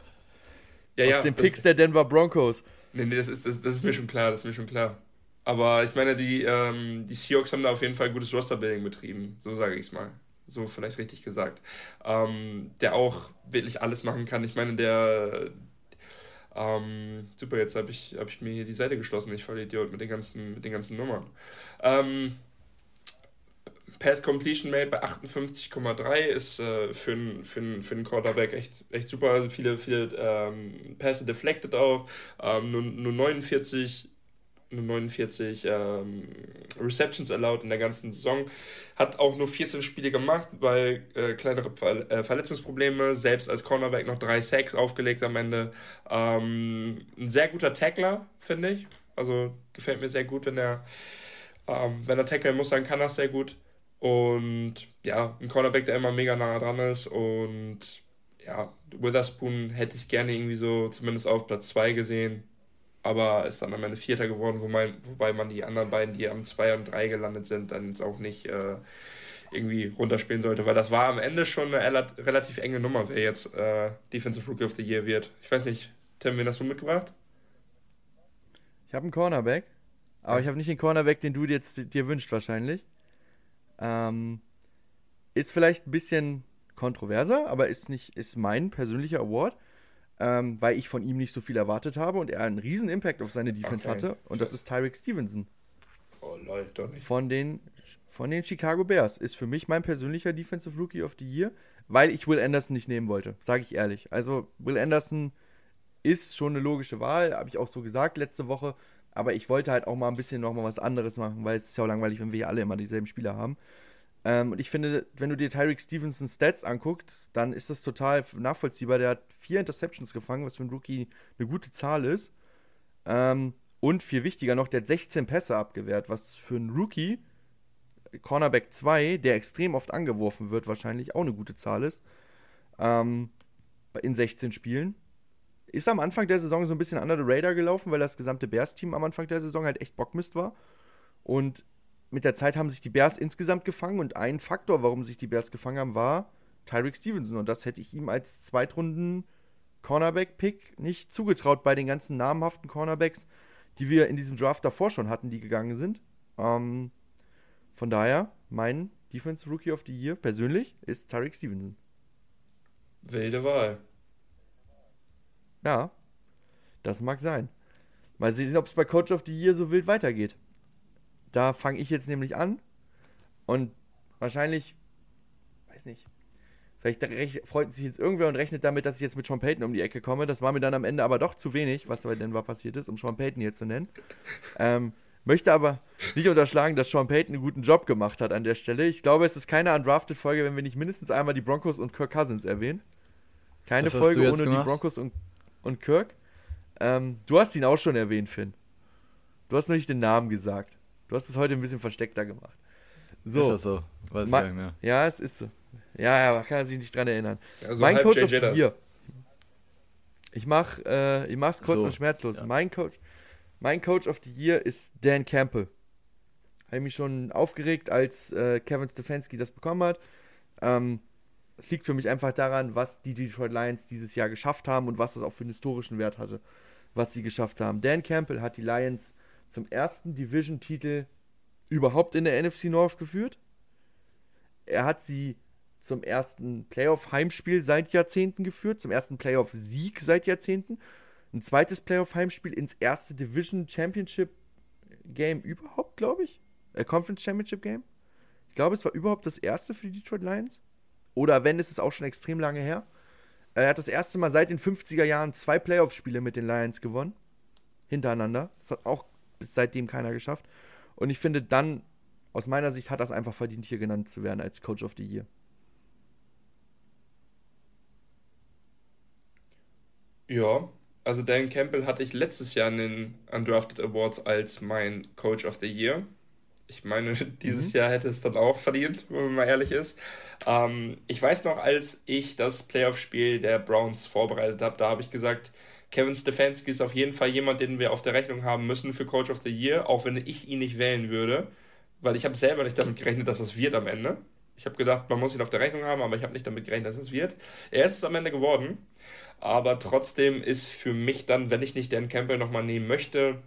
Ja, ja, aus den Picks der Denver Broncos. Nee, nee, das ist, das, das ist mir schon klar, das ist mir schon klar. Aber ich meine, die, ähm, die Seahawks haben da auf jeden Fall gutes Rosterbuilding betrieben, so sage ich es mal. So vielleicht richtig gesagt. Ähm, der auch wirklich alles machen kann. Ich meine, der... Ähm, super, jetzt habe ich, hab ich mir hier die Seite geschlossen. Ich falle Idiot mit den ganzen, mit den ganzen Nummern. Ähm, Pass Completion Rate bei achtundfünfzig Komma drei ist äh, für einen für für Quarterback echt, echt super. Also viele, viele ähm, Pässe deflected auch. Ähm, nur, nur neunundvierzig ähm, Receptions allowed in der ganzen Saison. Hat auch nur vierzehn Spiele gemacht, weil äh, kleinere Ver- äh, Verletzungsprobleme, selbst als Cornerback noch drei Sacks aufgelegt am Ende. Ähm, ein sehr guter Tackler, finde ich. Also gefällt mir sehr gut, wenn er ähm, wenn er tackeln muss, dann kann er es sehr gut. Und ja, ein Cornerback, der immer mega nah dran ist. Und ja, Witherspoon hätte ich gerne irgendwie so zumindest auf Platz zwei gesehen. Aber ist dann am Ende Vierter geworden, wo man, wobei man die anderen beiden, die am zwei und drei gelandet sind, dann jetzt auch nicht äh, irgendwie runterspielen sollte. Weil das war am Ende schon eine relativ enge Nummer, wer jetzt äh, Defensive Rookie of the Year wird. Ich weiß nicht, Tim, wen hast du mitgebracht? Ich habe einen Cornerback, aber ich habe nicht den Cornerback, den du jetzt dir wünschst wahrscheinlich. Ähm, ist vielleicht ein bisschen kontroverser, aber ist, nicht, ist mein persönlicher Award. Ähm, weil ich von ihm nicht so viel erwartet habe und er einen riesen Impact auf seine Defense okay. hatte. Und das ist Tyrique Stevenson. Oh, Leute, doch nicht. Von den, von den Chicago Bears. Ist für mich mein persönlicher Defensive Rookie of the Year, weil ich Will Anderson nicht nehmen wollte, sage ich ehrlich. Also, Will Anderson ist schon eine logische Wahl, habe ich auch so gesagt letzte Woche. Aber ich wollte halt auch mal ein bisschen nochmal was anderes machen, weil es ist ja auch langweilig, wenn wir hier alle immer dieselben Spieler haben. Ähm, und ich finde, wenn du dir Tyrique Stevenson Stats anguckst, dann ist das total nachvollziehbar. Der hat vier Interceptions gefangen, was für einen Rookie eine gute Zahl ist. Ähm, und viel wichtiger noch, der hat sechzehn Pässe abgewehrt, was für einen Rookie, Cornerback zwei, der extrem oft angeworfen wird, wahrscheinlich auch eine gute Zahl ist. Ähm, in sechzehn Spielen. Ist am Anfang der Saison so ein bisschen under the radar gelaufen, weil das gesamte Bears-Team am Anfang der Saison halt echt Bockmist war. Und mit der Zeit haben sich die Bears insgesamt gefangen und ein Faktor, warum sich die Bears gefangen haben, war Tyrique Stevenson. Und das hätte ich ihm als Zweitrunden-Cornerback-Pick nicht zugetraut bei den ganzen namenhaften Cornerbacks, die wir in diesem Draft davor schon hatten, die gegangen sind. Ähm, Von daher, mein Defense Rookie of the Year persönlich ist Tyrique Stevenson. Wilde Wahl. Ja, das mag sein. Mal sehen, ob es bei Coach of the Year so wild weitergeht. Da fange ich jetzt nämlich an und wahrscheinlich, weiß nicht, vielleicht rech- freut sich jetzt irgendwer und rechnet damit, dass ich jetzt mit Sean Payton um die Ecke komme. Das war mir dann am Ende aber doch zu wenig, was bei Denver passiert ist, um Sean Payton hier zu nennen. Ähm, möchte aber nicht unterschlagen, dass Sean Payton einen guten Job gemacht hat an der Stelle. Ich glaube, es ist keine Undrafted-Folge, wenn wir nicht mindestens einmal die Broncos und Kirk Cousins erwähnen. Keine Folge ohne gemacht? Die Broncos und, und Kirk. Ähm, du hast ihn auch schon erwähnt, Finn. Du hast noch nicht den Namen gesagt. Du hast es heute ein bisschen versteckter gemacht. So. Ist das so? Weiß Ma- ich nicht, ja. ja, es ist so. Ja, aber kann sich nicht dran erinnern. Also mein Coach of the Year. Ich mach, äh, ich mach's kurz so, und schmerzlos. Ja. Mein Coach, mein Coach of the Year ist Dan Campbell. Habe mich schon aufgeregt, als äh, Kevin Stefanski das bekommen hat. Ähm, es liegt für mich einfach daran, was die Detroit Lions dieses Jahr geschafft haben und was das auch für einen historischen Wert hatte, was sie geschafft haben. Dan Campbell hat die Lions zum ersten Division-Titel überhaupt in der N F C North geführt. Er hat sie zum ersten Playoff-Heimspiel seit Jahrzehnten geführt, zum ersten Playoff-Sieg seit Jahrzehnten, ein zweites Playoff-Heimspiel ins erste Division-Championship-Game überhaupt, glaube ich. Äh, Conference-Championship-Game. Ich glaube, es war überhaupt das erste für die Detroit Lions. Oder wenn, ist es auch schon extrem lange her. Er hat das erste Mal seit den fünfziger Jahren zwei Playoff-Spiele mit den Lions gewonnen. Hintereinander. Das hat auch bis seitdem keiner geschafft. Und ich finde dann, aus meiner Sicht, hat das einfach verdient, hier genannt zu werden als Coach of the Year. Ja, also Dan Campbell hatte ich letztes Jahr in den Undrafted Awards als mein Coach of the Year. Ich meine, dieses mhm. Jahr hätte es dann auch verdient, wenn man mal ehrlich ist. Ähm, ich weiß noch, als ich das Playoff-Spiel der Browns vorbereitet habe, da habe ich gesagt, Kevin Stefanski ist auf jeden Fall jemand, den wir auf der Rechnung haben müssen für Coach of the Year, auch wenn ich ihn nicht wählen würde, weil ich habe selber nicht damit gerechnet, dass das wird am Ende. Ich habe gedacht, man muss ihn auf der Rechnung haben, aber ich habe nicht damit gerechnet, dass das wird. Er ist es am Ende geworden. Aber trotzdem ist für mich dann, wenn ich nicht Dan Campbell nochmal nehmen möchte,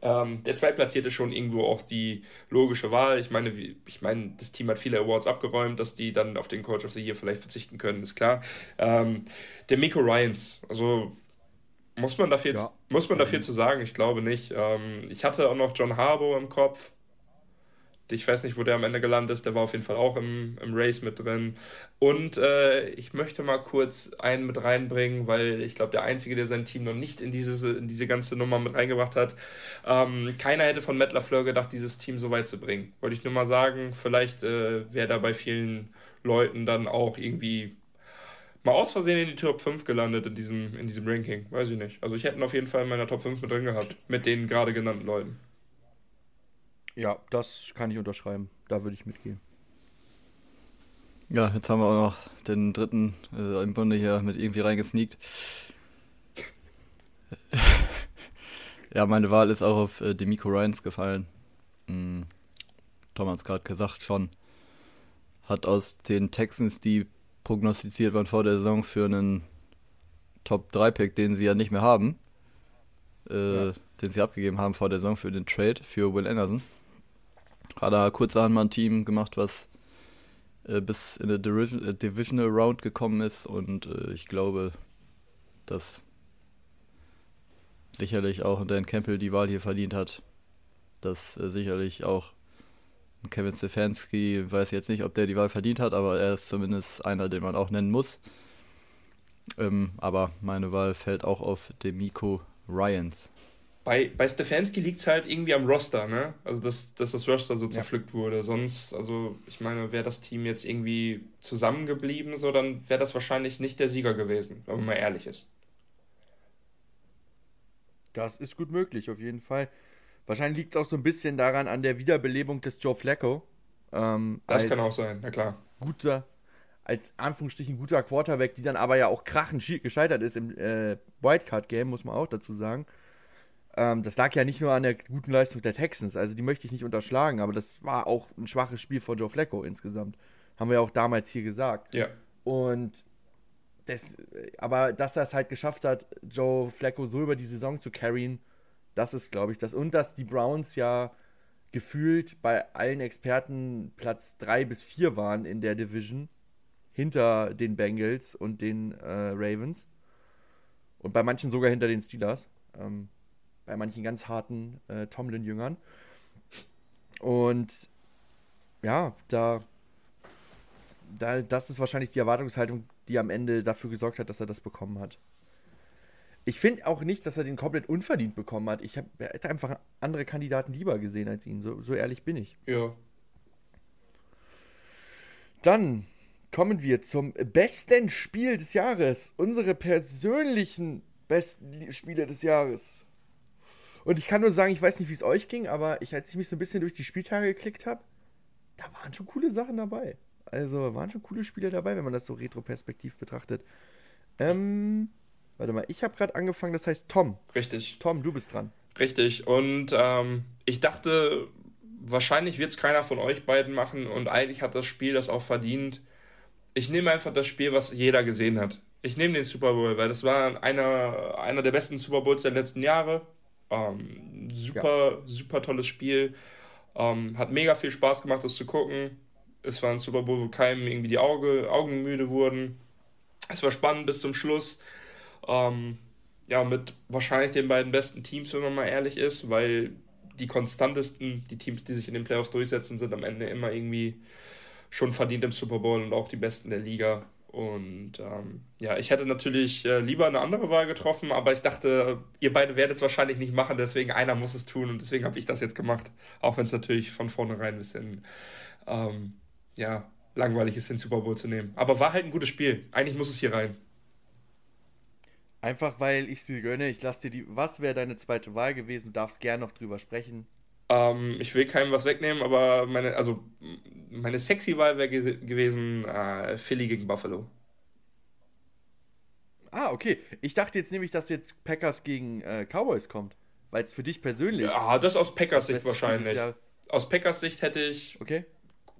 ähm, der Zweitplatzierte schon irgendwo auch die logische Wahl. Ich meine, wie, ich meine, das Team hat viele Awards abgeräumt, dass die dann auf den Coach of the Year vielleicht verzichten können, ist klar. Ähm, der Miko Ryans, also muss man dafür, ja. muss man dafür zu sagen? Ich glaube nicht. Ähm, ich hatte auch noch John Harbaugh im Kopf. Ich weiß nicht, wo der am Ende gelandet ist. Der war auf jeden Fall auch im, im Race mit drin. Und äh, ich möchte mal kurz einen mit reinbringen, weil ich glaube, der Einzige, der sein Team noch nicht in, dieses, in diese ganze Nummer mit reingebracht hat. Ähm, keiner hätte von Matt LaFleur gedacht, dieses Team so weit zu bringen. Wollte ich nur mal sagen, vielleicht äh, wäre da bei vielen Leuten dann auch irgendwie mal aus Versehen in die Top fünf gelandet in diesem, in diesem Ranking. Weiß ich nicht. Also ich hätte ihn auf jeden Fall in meiner Top fünf mit drin gehabt, mit den gerade genannten Leuten. Ja, das kann ich unterschreiben. Da würde ich mitgehen. Ja, jetzt haben wir auch noch den dritten äh, im Bunde hier mit irgendwie reingesneakt. Ja, meine Wahl ist auch auf äh, Miko Ryans gefallen. Hm, Thomas gerade gesagt schon. Hat aus den Texans, die prognostiziert waren vor der Saison für einen Top drei Pick, den sie ja nicht mehr haben, äh, ja. den sie abgegeben haben vor der Saison für den Trade für Will Anderson, hat er kurzerhand mal ein Team gemacht, was äh, bis in eine Division, Divisional Round gekommen ist, und äh, ich glaube, dass sicherlich auch Dan Campbell die Wahl hier verdient hat, dass äh, sicherlich auch Kevin Stefanski, weiß jetzt nicht, ob der die Wahl verdient hat, aber er ist zumindest einer, den man auch nennen muss. Ähm, aber meine Wahl fällt auch auf Miko Ryans. Bei, bei Stefanski liegt es halt irgendwie am Roster, ne? Also, dass, dass das Roster so zerpflückt ja. wurde. Sonst, also, ich meine, wäre das Team jetzt irgendwie zusammengeblieben, so, dann wäre das wahrscheinlich nicht der Sieger gewesen, wenn man mal ehrlich ist. Das ist gut möglich, auf jeden Fall. Wahrscheinlich liegt es auch so ein bisschen daran, an der Wiederbelebung des Joe Flacco. Ähm, das kann auch sein, na klar. Guter, als Anführungsstrichen guter Quarterback, die dann aber ja auch krachend gescheitert ist im äh, Wildcard-Game, muss man auch dazu sagen. Ähm, das lag ja nicht nur an der guten Leistung der Texans, also die möchte ich nicht unterschlagen, aber das war auch ein schwaches Spiel von Joe Flacco insgesamt. Haben wir ja auch damals hier gesagt. Ja. Und das, aber dass er es halt geschafft hat, Joe Flacco so über die Saison zu carryen, das ist, glaube ich, das. Und dass die Browns ja gefühlt bei allen Experten Platz drei bis vier waren in der Division, hinter den Bengals und den äh, Ravens und bei manchen sogar hinter den Steelers, ähm, bei manchen ganz harten äh, Tomlin-Jüngern. Und ja, da, da das ist wahrscheinlich die Erwartungshaltung, die am Ende dafür gesorgt hat, dass er das bekommen hat. Ich finde auch nicht, dass er den komplett unverdient bekommen hat. Ich habe einfach andere Kandidaten lieber gesehen als ihn. So, so ehrlich bin ich. Ja. Dann kommen wir zum besten Spiel des Jahres. Unsere persönlichen besten Spiele des Jahres. Und ich kann nur sagen, ich weiß nicht, wie es euch ging, aber ich, als ich mich so ein bisschen durch die Spieltage geklickt habe, da waren schon coole Sachen dabei. Also waren schon coole Spiele dabei, wenn man das so retroperspektiv betrachtet. Ähm... Warte mal, ich habe gerade angefangen, das heißt Tom. Richtig. Tom, du bist dran. Richtig. Und ähm, ich dachte, wahrscheinlich wird es keiner von euch beiden machen und eigentlich hat das Spiel das auch verdient. Ich nehme einfach das Spiel, was jeder gesehen hat. Ich nehme den Super Bowl, weil das war einer, einer der besten Super Bowls der letzten Jahre. Ähm, super, ja. super tolles Spiel. Ähm, hat mega viel Spaß gemacht, das zu gucken. Es war ein Super Bowl, wo keinem irgendwie die Auge, Augen müde wurden. Es war spannend bis zum Schluss. Ähm, ja, mit wahrscheinlich den beiden besten Teams, wenn man mal ehrlich ist, weil die konstantesten, die Teams, die sich in den Playoffs durchsetzen, sind am Ende immer irgendwie schon verdient im Super Bowl und auch die Besten der Liga. Und ähm, ja, ich hätte natürlich äh, lieber eine andere Wahl getroffen, aber ich dachte, ihr beide werdet es wahrscheinlich nicht machen, deswegen einer muss es tun und deswegen habe ich das jetzt gemacht, auch wenn es natürlich von vornherein ein bisschen, ähm, ja, langweilig ist, den Super Bowl zu nehmen. Aber war halt ein gutes Spiel, eigentlich muss es hier rein. Einfach, weil ich sie gönne. Ich lasse dir die... Was wäre deine zweite Wahl gewesen? Du darfst gerne noch drüber sprechen. Ähm, ich will keinem was wegnehmen, aber meine... Also, meine sexy Wahl wäre ge- gewesen äh, Philly gegen Buffalo. Ah, okay. Ich dachte jetzt nämlich, dass jetzt Packers gegen äh, Cowboys kommt. Weil es für dich persönlich... Ja, das aus Packers Sicht wahrscheinlich. Ja. Aus Packers Sicht hätte ich... Okay.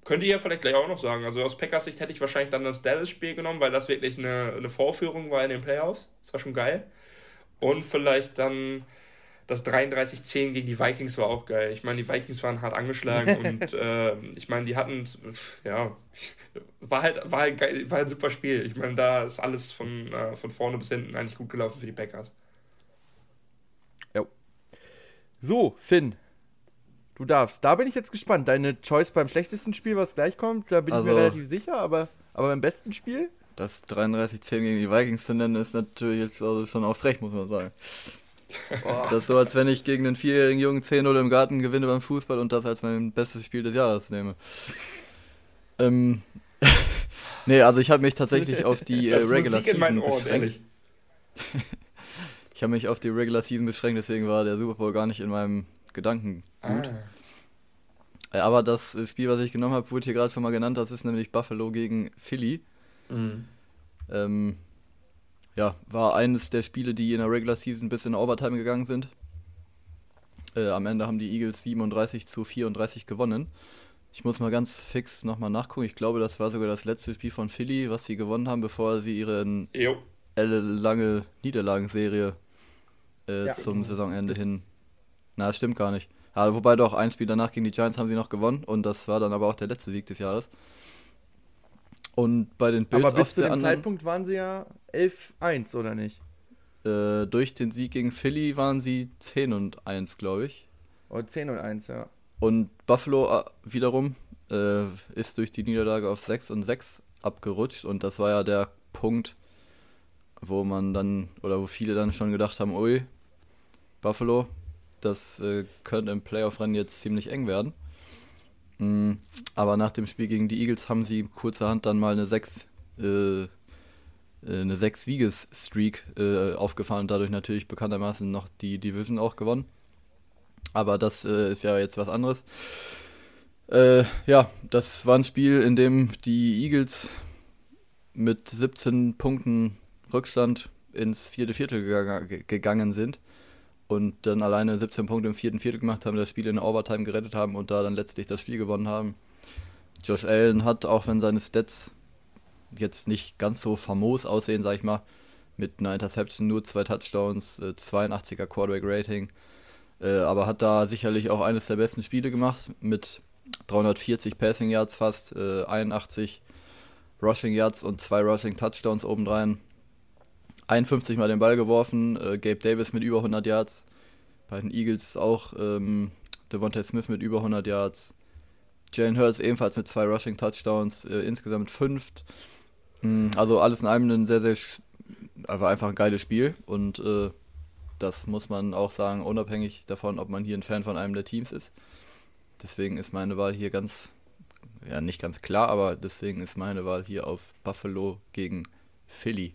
Könnt ihr ja vielleicht gleich auch noch sagen. Also aus Packers Sicht hätte ich wahrscheinlich dann das Dallas-Spiel genommen, weil das wirklich eine, eine Vorführung war in den Playoffs. Das war schon geil. Und vielleicht dann das dreiunddreißig zehn gegen die Vikings war auch geil. Ich meine, die Vikings waren hart angeschlagen und äh, ich meine, die hatten, ja, war halt, war halt geil, war ein super Spiel. Ich meine, da ist alles von, äh, von vorne bis hinten eigentlich gut gelaufen für die Packers. Jo. So, Finn. Du darfst. Da bin ich jetzt gespannt. Deine Choice beim schlechtesten Spiel, was gleich kommt, da bin also, ich mir relativ sicher, aber, aber beim besten Spiel? Das dreiunddreißig zehn gegen die Vikings zu nennen, ist natürlich jetzt also schon auch frech, muss man sagen. Oh. Das ist so, als wenn ich gegen einen vierjährigen Jungen zehn null im Garten gewinne beim Fußball und das als mein bestes Spiel des Jahres nehme. Ähm, nee, also ich habe mich tatsächlich auf die äh, Regular Musik Season in meinen Ohren, beschränkt. Ich habe mich auf die Regular Season beschränkt, deswegen war der Super Bowl gar nicht in meinem Gedanken gut. Ah. Aber das Spiel, was ich genommen habe, wurde hier gerade schon mal genannt, das ist nämlich Buffalo gegen Philly. Mhm. Ähm, ja, war eines der Spiele, die in der Regular Season bis in der Overtime gegangen sind. Äh, am Ende haben die Eagles siebenunddreißig zu vierunddreißig gewonnen. Ich muss mal ganz fix nochmal nachgucken. Ich glaube, das war sogar das letzte Spiel von Philly, was sie gewonnen haben, bevor sie ihre lange Niederlagenserie äh, ja, zum Saisonende hin... Na, das stimmt gar nicht. Ja, wobei doch, ein Spiel danach gegen die Giants haben sie noch gewonnen und das war dann aber auch der letzte Sieg des Jahres. Und bei den Bills aber bis zu dem anderen, Zeitpunkt waren sie ja elf eins, oder nicht? Äh, durch den Sieg gegen Philly waren sie zehn und eins, glaube ich. Oh, zehn und eins, ja. Und Buffalo äh, wiederum äh, ist durch die Niederlage auf sechs und sechs abgerutscht und das war ja der Punkt, wo man dann, oder wo viele dann schon gedacht haben, ui, Buffalo... Das äh, könnte im Playoff-Rennen jetzt ziemlich eng werden. Mm, aber nach dem Spiel gegen die Eagles haben sie kurzerhand dann mal eine sechs äh, eine sechs-Sieges-Streak äh, aufgefahren und dadurch natürlich bekanntermaßen noch die Division auch gewonnen. Aber das äh, ist ja jetzt was anderes. Äh, ja, das war ein Spiel, in dem die Eagles mit siebzehn Punkten Rückstand ins vierte Viertel gegangen, gegangen sind. Und dann alleine siebzehn Punkte im vierten Viertel gemacht haben, das Spiel in der Overtime gerettet haben und da dann letztlich das Spiel gewonnen haben. Josh Allen hat, auch wenn seine Stats jetzt nicht ganz so famos aussehen, sag ich mal, mit einer Interception, nur zwei Touchdowns, zweiundachtziger Quarterback Rating, Äh, aber hat da sicherlich auch eines der besten Spiele gemacht mit dreihundertvierzig Passing Yards fast, äh, einundachtzig Rushing Yards und zwei Rushing Touchdowns obendrein. einundfünfzig Mal den Ball geworfen, äh, Gabe Davis mit über hundert Yards, bei den Eagles auch ähm, Devontae Smith mit über hundert Yards, Jalen Hurts ebenfalls mit zwei Rushing Touchdowns, äh, insgesamt fünf. Mhm, also alles in allem ein sehr, sehr, also einfach ein geiles Spiel und äh, das muss man auch sagen, unabhängig davon, ob man hier ein Fan von einem der Teams ist. Deswegen ist meine Wahl hier ganz, ja nicht ganz klar, aber deswegen ist meine Wahl hier auf Buffalo gegen Philly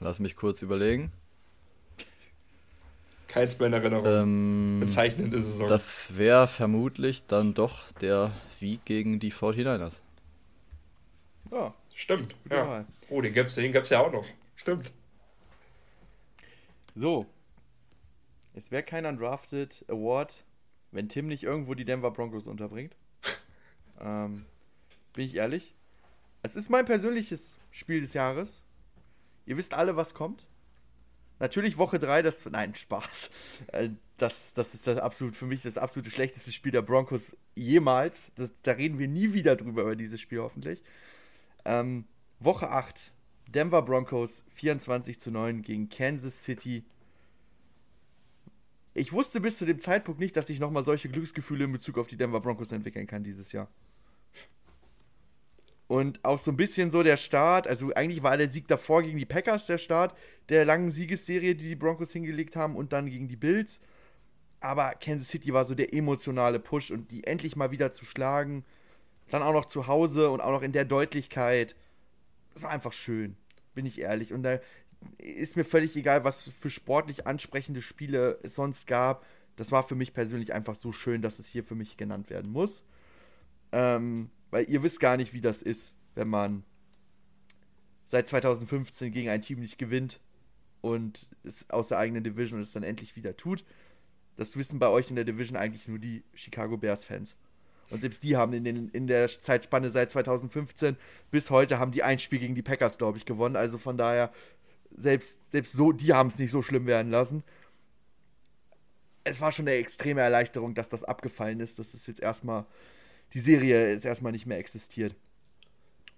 Lass mich kurz überlegen. Keins meiner Erinnerung. Ähm, Bezeichnende Saison. Das wäre vermutlich dann doch der Sieg gegen die forty-niners. Ja, stimmt. Ja. Oh, den gab's, den gab's ja auch noch. Stimmt. So. Es wäre kein Undrafted Award, wenn Tim nicht irgendwo die Denver Broncos unterbringt. ähm, bin ich ehrlich. Es ist mein persönliches Spiel des Jahres. Ihr wisst alle, was kommt. Natürlich Woche drei, das... Nein, Spaß. Das, das ist das absolut, für mich das absolute schlechteste Spiel der Broncos jemals. Das, da reden wir nie wieder drüber, über dieses Spiel hoffentlich. Ähm, Woche acht, Denver Broncos vierundzwanzig zu neun gegen Kansas City. Ich wusste bis zu dem Zeitpunkt nicht, dass ich nochmal solche Glücksgefühle in Bezug auf die Denver Broncos entwickeln kann dieses Jahr. Und auch so ein bisschen so der Start, also eigentlich war der Sieg davor gegen die Packers der Start der langen Siegesserie, die die Broncos hingelegt haben, und dann gegen die Bills. Aber Kansas City war so der emotionale Push und die endlich mal wieder zu schlagen, dann auch noch zu Hause und auch noch in der Deutlichkeit. Das war einfach schön, bin ich ehrlich. Und da ist mir völlig egal, was für sportlich ansprechende Spiele es sonst gab. Das war für mich persönlich einfach so schön, dass es hier für mich genannt werden muss. Ähm... Weil ihr wisst gar nicht, wie das ist, wenn man seit zweitausendfünfzehn gegen ein Team nicht gewinnt und es aus der eigenen Division und es dann endlich wieder tut. Das wissen bei euch in der Division eigentlich nur die Chicago Bears-Fans. Und selbst die haben in, den, in der Zeitspanne seit zweitausendfünfzehn bis heute haben die ein Spiel gegen die Packers, glaube ich, gewonnen. Also von daher, selbst, selbst so, die haben es nicht so schlimm werden lassen. Es war schon eine extreme Erleichterung, dass das abgefallen ist. Das ist jetzt erstmal... Die Serie ist erstmal nicht mehr existiert.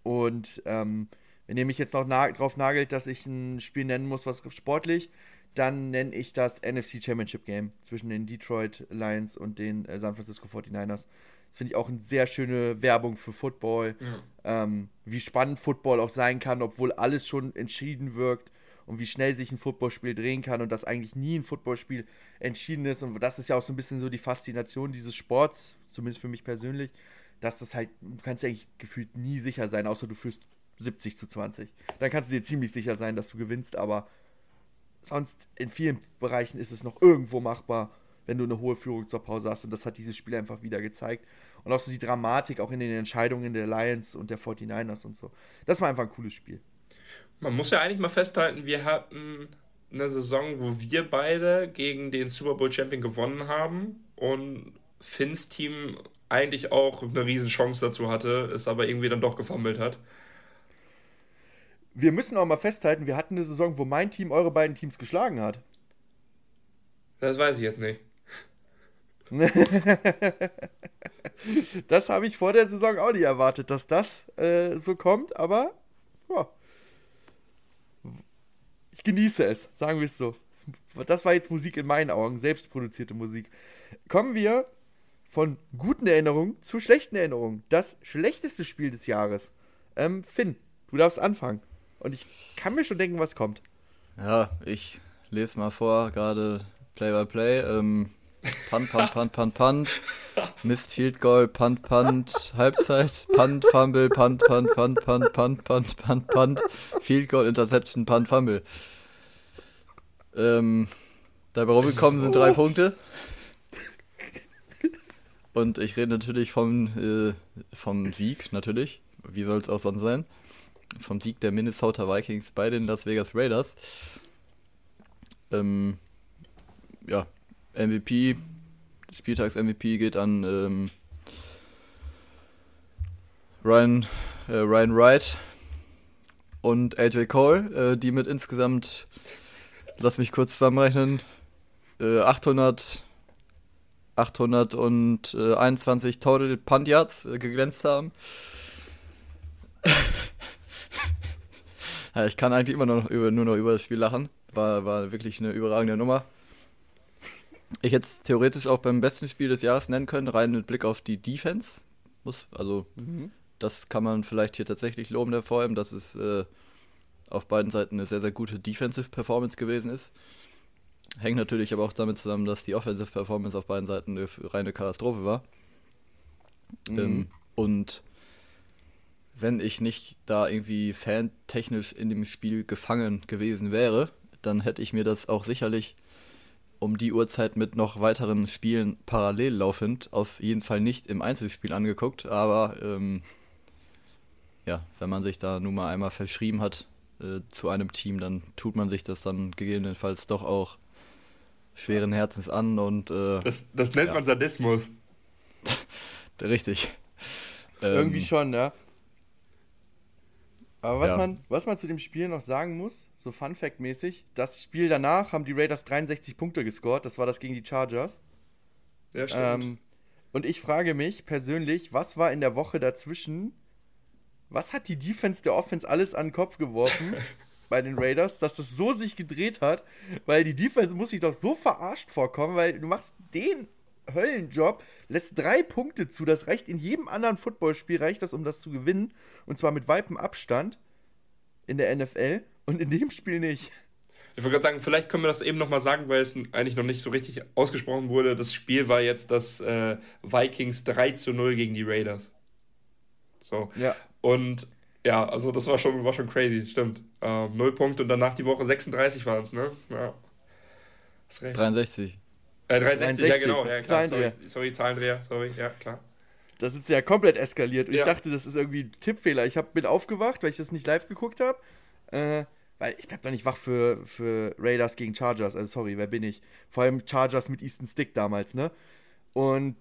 Und ähm, wenn ihr mich jetzt noch na- drauf nagelt, dass ich ein Spiel nennen muss, was sportlich, dann nenne ich das N F C Championship Game zwischen den Detroit Lions und den äh, San Francisco forty-niners. Das finde ich auch eine sehr schöne Werbung für Football, ja. ähm, wie spannend Football auch sein kann, obwohl alles schon entschieden wirkt und wie schnell sich ein Footballspiel drehen kann und dass eigentlich nie ein Footballspiel entschieden ist. Und das ist ja auch so ein bisschen so die Faszination dieses Sports, zumindest für mich persönlich, dass das halt, du kannst ja eigentlich gefühlt nie sicher sein, außer du führst siebzig zu zwanzig. Dann kannst du dir ziemlich sicher sein, dass du gewinnst, aber sonst in vielen Bereichen ist es noch irgendwo machbar, wenn du eine hohe Führung zur Pause hast, und das hat dieses Spiel einfach wieder gezeigt. Und auch so die Dramatik, auch in den Entscheidungen der Lions und der forty-niners und so. Das war einfach ein cooles Spiel. Man muss ja eigentlich mal festhalten, wir hatten eine Saison, wo wir beide gegen den Super Bowl Champion gewonnen haben und Finns Team eigentlich auch eine Riesenchance dazu hatte, es aber irgendwie dann doch gefummelt hat. Wir müssen auch mal festhalten, wir hatten eine Saison, wo mein Team eure beiden Teams geschlagen hat. Das weiß ich jetzt nicht. Das habe ich vor der Saison auch nicht erwartet, dass das äh, so kommt, aber oh, ich genieße es, sagen wir es so. Das war jetzt Musik in meinen Augen, selbstproduzierte Musik. Kommen wir von guten Erinnerungen zu schlechten Erinnerungen. Das schlechteste Spiel des Jahres. Ähm, Finn, du darfst anfangen. Und ich kann mir schon denken, was kommt. Ja, ich lese mal vor, gerade Play-by-Play. Ähm, Punt, Punt, Punt, Punt, Punt. Mist, Field Goal, Punt, Punt, Halbzeit, Punt, Fumble, Punt, Punt, Punt, Punt, Punt, Punt, Punt, Punt, Field Goal, Interception, Punt, Fumble. Ähm, dabei rumgekommen sind drei Punkte. Und ich rede natürlich vom, äh, vom Sieg, natürlich. Wie soll es auch sonst sein? Vom Sieg der Minnesota Vikings bei den Las Vegas Raiders. Ähm, ja, M V P, Spieltags-M V P geht an ähm, Ryan, äh, Ryan Wright und A J Cole, äh, die mit insgesamt, lass mich kurz zusammenrechnen, äh, achthunderteinundzwanzig Total Punt Yards äh, geglänzt haben. Ja, ich kann eigentlich immer noch über, nur noch über das Spiel lachen. War, war wirklich eine überragende Nummer. Ich hätte es theoretisch auch beim besten Spiel des Jahres nennen können, rein mit Blick auf die Defense. Muss, also mhm. Das kann man vielleicht hier tatsächlich loben, der V M, dass es äh, auf beiden Seiten eine sehr, sehr gute Defensive Performance gewesen ist. Hängt natürlich aber auch damit zusammen, dass die Offensive Performance auf beiden Seiten eine reine Katastrophe war. Mhm. Ähm, und wenn ich nicht da irgendwie fantechnisch in dem Spiel gefangen gewesen wäre, dann hätte ich mir das auch sicherlich um die Uhrzeit mit noch weiteren Spielen parallel laufend auf jeden Fall nicht im Einzelspiel angeguckt. Aber ähm, ja, wenn man sich da nun mal einmal verschrieben hat äh, zu einem Team, dann tut man sich das dann gegebenenfalls doch auch schweren Herzens an. Und äh, das, das nennt ja. man Sadismus. Richtig. Irgendwie ähm, schon, ja. Aber was, ja. man, was man zu dem Spiel noch sagen muss, so Fun-Fact-mäßig, das Spiel danach haben die Raiders dreiundsechzig Punkte gescored, das war das gegen die Chargers. Ja, stimmt. Ähm, und ich frage mich persönlich, was war in der Woche dazwischen, was hat die Defense der Offense alles an den Kopf geworfen bei den Raiders, dass das so sich gedreht hat, weil die Defense muss sich doch so verarscht vorkommen, weil du machst den Höllenjob, lässt drei Punkte zu, das reicht in jedem anderen Footballspiel, reicht das, um das zu gewinnen, und zwar mit weitem Abstand in der N F L und in dem Spiel nicht. Ich wollte gerade sagen, vielleicht können wir das eben nochmal sagen, weil es eigentlich noch nicht so richtig ausgesprochen wurde, das Spiel war jetzt das äh, Vikings drei zu null gegen die Raiders. So. Ja. Und ja, also das war schon, war schon crazy, stimmt. Ähm, null Punkte und danach die Woche sechsunddreißig waren es, ne? Ja. Hast recht. dreiundsechzig Äh, dreiundsechzig, dreiundsechzig, ja genau, ja klar, sorry, sorry, Zahlendreher, sorry, ja klar. Da sind sie ja komplett eskaliert und ja. ich dachte, das ist irgendwie ein Tippfehler. Ich hab, bin aufgewacht, weil ich das nicht live geguckt habe, äh, weil ich bleib doch nicht wach für, für Raiders gegen Chargers, also sorry, wer bin ich? Vor allem Chargers mit Easton Stick damals, ne? Und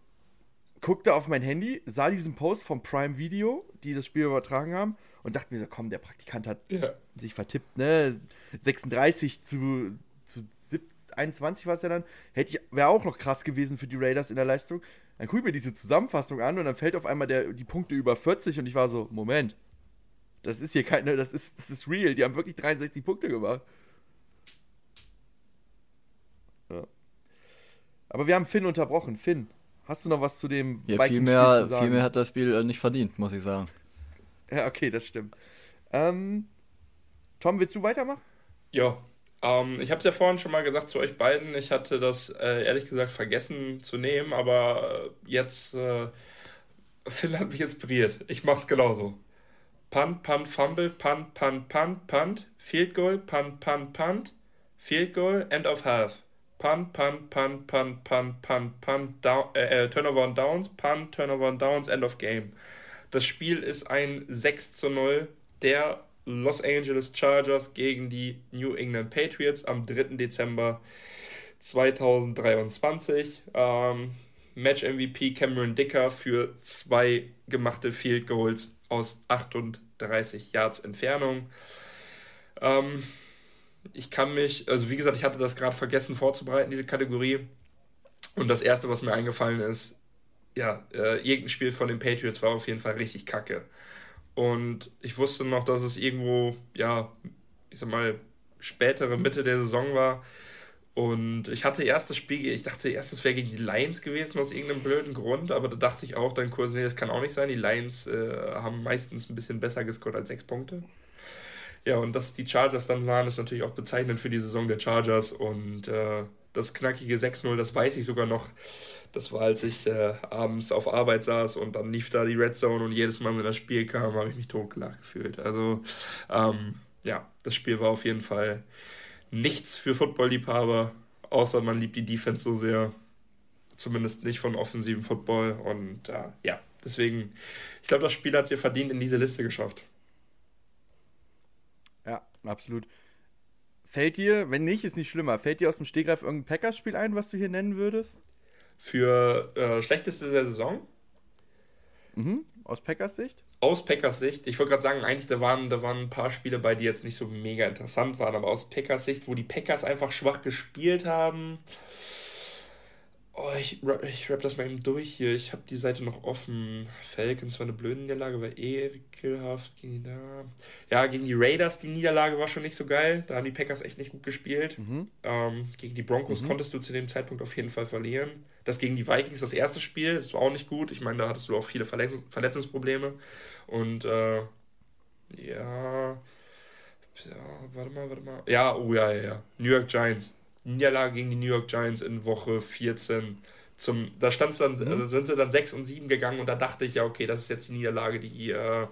guckte auf mein Handy, sah diesen Post vom Prime Video, die das Spiel übertragen haben und dachte mir so, komm, der Praktikant hat ja. sich vertippt, ne? sechsunddreißig zu siebzehn einundzwanzig war es ja dann, hätte ich, wäre auch noch krass gewesen für die Raiders in der Leistung. Dann gucke ich mir diese Zusammenfassung an und dann fällt auf einmal der, die Punkte über vierzig und ich war so, Moment, das ist hier keine, das ist, das ist real, die haben wirklich dreiundsechzig Punkte gemacht. Ja. Aber wir haben Finn unterbrochen. Finn, hast du noch was zu dem ja, Vikings-Spiel zu sagen? Viel mehr hat das Spiel nicht verdient, muss ich sagen. Ja, okay, das stimmt. Ähm, Tom, willst du weitermachen? Ja. Um, ich habe es ja vorhin schon mal gesagt zu euch beiden, ich hatte das äh, ehrlich gesagt vergessen zu nehmen, aber jetzt, äh, Phil hat mich inspiriert, ich mach's genauso. Punt, Punt, Fumble, Punt, Punt, Punt, Punt, Field Goal, Punt, Punt, Punt, Field Goal, End of Half. Punt, Punt, Punt, Punt, Punt, Punt, Punt, down, äh, Turnover und Downs, Punt, Turnover und Downs, End of Game. Das Spiel ist ein sechs zu null, der Los Angeles Chargers gegen die New England Patriots am dritter Dezember zweitausenddreiundzwanzig. Ähm, Match-M V P Cameron Dicker für zwei gemachte Field Goals aus achtunddreißig Yards Entfernung. Ähm, ich kann mich, also wie gesagt, ich hatte das gerade vergessen vorzubereiten, diese Kategorie. Und das Erste, was mir eingefallen ist, ja, äh, irgendein Spiel von den Patriots war auf jeden Fall richtig kacke. Und ich wusste noch, dass es irgendwo, ja, ich sag mal, spätere Mitte der Saison war. Und ich hatte erst das Spiel, ich dachte erst, es wäre gegen die Lions gewesen aus irgendeinem blöden Grund. Aber da dachte ich auch, dann kurz, nee, das kann auch nicht sein. Die Lions äh, haben meistens ein bisschen besser gescored als sechs Punkte. Ja, und dass die Chargers dann waren, ist natürlich auch bezeichnend für die Saison der Chargers. Und äh, das knackige sechs null, das weiß ich sogar noch. Das war, als ich äh, abends auf Arbeit saß und dann lief da die Red Zone und jedes Mal, wenn das Spiel kam, habe ich mich totgelacht gefühlt. Also ähm, ja, das Spiel war auf jeden Fall nichts für Football-Liebhaber, außer man liebt die Defense so sehr, zumindest nicht von offensiven Football. Und äh, ja, deswegen, ich glaube, das Spiel hat es ihr verdient in diese Liste geschafft. Ja, absolut. Fällt dir, wenn nicht, ist nicht schlimmer, fällt dir aus dem Stegreif irgendein Packers-Spiel ein, was du hier nennen würdest? Für äh, schlechteste der Saison? Mhm, aus Packers Sicht? Aus Packers Sicht. Ich wollte gerade sagen, eigentlich, da waren, da waren ein paar Spiele bei, die jetzt nicht so mega interessant waren, aber aus Packers Sicht, wo die Packers einfach schwach gespielt haben. Oh, ich, ich rapp das mal eben durch hier. Ich habe die Seite noch offen. Falcons war eine blöde Niederlage, war eh ekelhaft. Gegen die, da. Ja, gegen die Raiders, die Niederlage war schon nicht so geil. Da haben die Packers echt nicht gut gespielt. Mhm. Ähm, gegen die Broncos mhm. konntest du zu dem Zeitpunkt auf jeden Fall verlieren. Das gegen die Vikings, das erste Spiel, das war auch nicht gut. Ich meine, da hattest du auch viele Verletz- Verletzungsprobleme. Und äh, ja, ja, warte mal, warte mal. Ja, oh ja, ja, ja. New York Giants. Niederlage gegen die New York Giants in Woche vierzehn. Zum, da stand's dann, mhm. also sind sie dann sechs und sieben gegangen und da dachte ich, ja okay, das ist jetzt die Niederlage, die äh,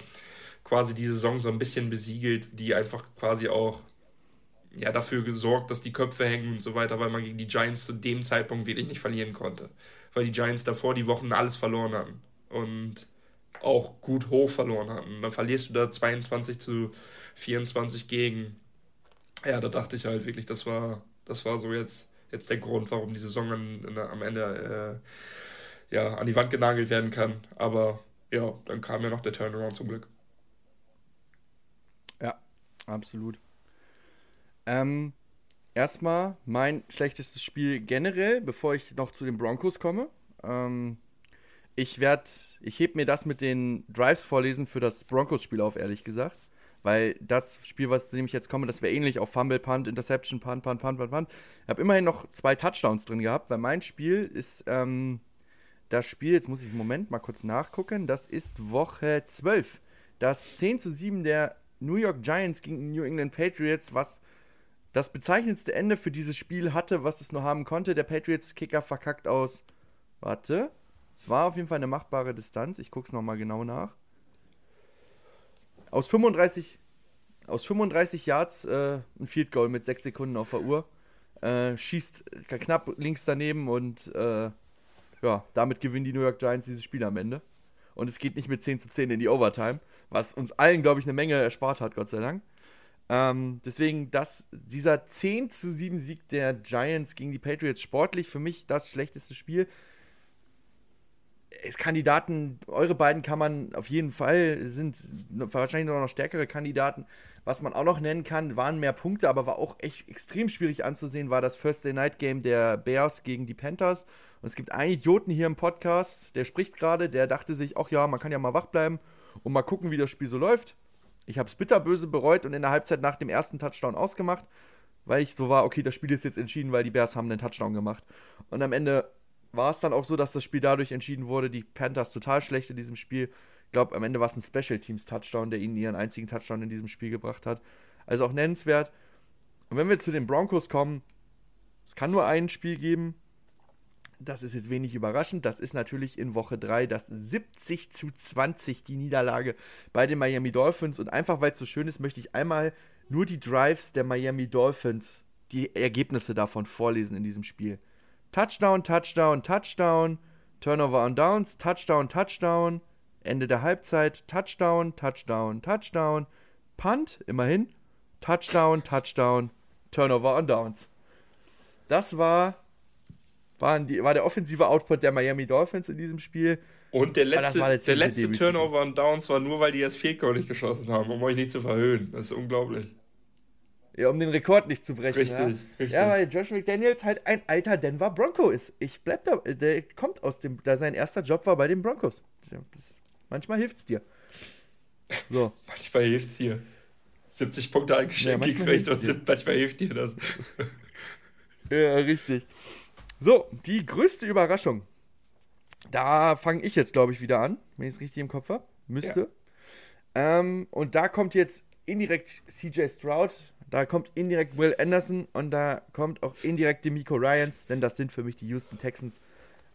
quasi die Saison so ein bisschen besiegelt, die einfach quasi auch ja, dafür gesorgt, dass die Köpfe hängen und so weiter, weil man gegen die Giants zu dem Zeitpunkt wirklich nicht verlieren konnte. Weil die Giants davor die Wochen alles verloren hatten und auch gut hoch verloren hatten. Und dann verlierst du da zweiundzwanzig zu vierundzwanzig gegen. Ja, da dachte ich halt wirklich, das war... Das war so jetzt, jetzt der Grund, warum die Saison an, an, am Ende äh, ja, an die Wand genagelt werden kann. Aber ja, dann kam ja noch der Turnaround zum Glück. Ja, absolut. Ähm, erstmal mein schlechtestes Spiel generell, bevor ich noch zu den Broncos komme. Ähm, ich werde, ich heb mir das mit den Drives vorlesen für das Broncos-Spiel auf, ehrlich gesagt. Weil das Spiel, was zu dem ich jetzt komme, das wäre ähnlich auf Fumble, Punt, Interception, Punt, Punt, Punt, Punt, Punt. Ich habe immerhin noch zwei Touchdowns drin gehabt, weil mein Spiel ist, ähm, das Spiel, jetzt muss ich einen Moment mal kurz nachgucken, das ist Woche zwölf. Das zehn zu sieben der New York Giants gegen die New England Patriots, was das bezeichnendste Ende für dieses Spiel hatte, was es nur haben konnte. Der Patriots-Kicker verkackt aus, warte, es war auf jeden Fall eine machbare Distanz, ich gucke es nochmal genau nach. Aus fünfunddreißig, aus fünfunddreißig Yards äh, ein Field Goal mit sechs Sekunden auf der Uhr. Äh, schießt knapp links daneben und äh, ja, damit gewinnen die New York Giants dieses Spiel am Ende. Und es geht nicht mit zehn zu zehn in die Overtime, was uns allen, glaube ich, eine Menge erspart hat, Gott sei Dank. Ähm, deswegen, das, dieser zehn zu sieben Sieg der Giants gegen die Patriots, sportlich für mich das schlechteste Spiel. Kandidaten, eure beiden kann man auf jeden Fall, sind wahrscheinlich noch stärkere Kandidaten. Was man auch noch nennen kann, waren mehr Punkte, aber war auch echt extrem schwierig anzusehen, war das Thursday Night Game der Bears gegen die Panthers. Und es gibt einen Idioten hier im Podcast, der spricht gerade, der dachte sich, ach ja, man kann ja mal wach bleiben und mal gucken, wie das Spiel so läuft. Ich habe es bitterböse bereut und in der Halbzeit nach dem ersten Touchdown ausgemacht, weil ich so war, okay, das Spiel ist jetzt entschieden, weil die Bears haben einen Touchdown gemacht. Und am Ende war es dann auch so, dass das Spiel dadurch entschieden wurde, die Panthers total schlecht in diesem Spiel. Ich glaube, am Ende war es ein Special-Teams-Touchdown, der ihnen ihren einzigen Touchdown in diesem Spiel gebracht hat. Also auch nennenswert. Und wenn wir zu den Broncos kommen, es kann nur ein Spiel geben. Das ist jetzt wenig überraschend. Das ist natürlich in Woche drei das siebzig zu zwanzig die Niederlage bei den Miami Dolphins. Und einfach, weil es so schön ist, möchte ich einmal nur die Drives der Miami Dolphins, die Ergebnisse davon vorlesen in diesem Spiel. Touchdown, Touchdown, Touchdown, Turnover on Downs, Touchdown, Touchdown, Ende der Halbzeit, Touchdown, Touchdown, Touchdown, Punt, immerhin, Touchdown, Touchdown, Turnover on Downs. Das war, waren die, war der offensive Output der Miami Dolphins in diesem Spiel. Und der letzte, der der letzte Turnover on Downs war nur, weil die das Field Goal nicht geschossen haben, um euch nicht zu verhöhnen. Das ist unglaublich. Ja, um den Rekord nicht zu brechen. Richtig, ja. richtig. Ja, weil Josh McDaniels halt ein alter Denver Bronco ist. Ich bleib da, der kommt aus dem, da sein erster Job war bei den Broncos. Das, manchmal hilft's dir. So. Manchmal hilft's dir. siebzig Punkte eingeschenkt ja, gekriegt und dir. Manchmal hilft dir das. Ja, richtig. So, die größte Überraschung. Da fange ich jetzt, glaube ich, wieder an, wenn ich es richtig im Kopf habe. Müsste. Ja. Ähm, und da kommt jetzt indirekt C J Stroud, Da kommt indirekt Will Anderson und da kommt auch indirekt die Miko Ryans, denn das sind für mich die Houston Texans.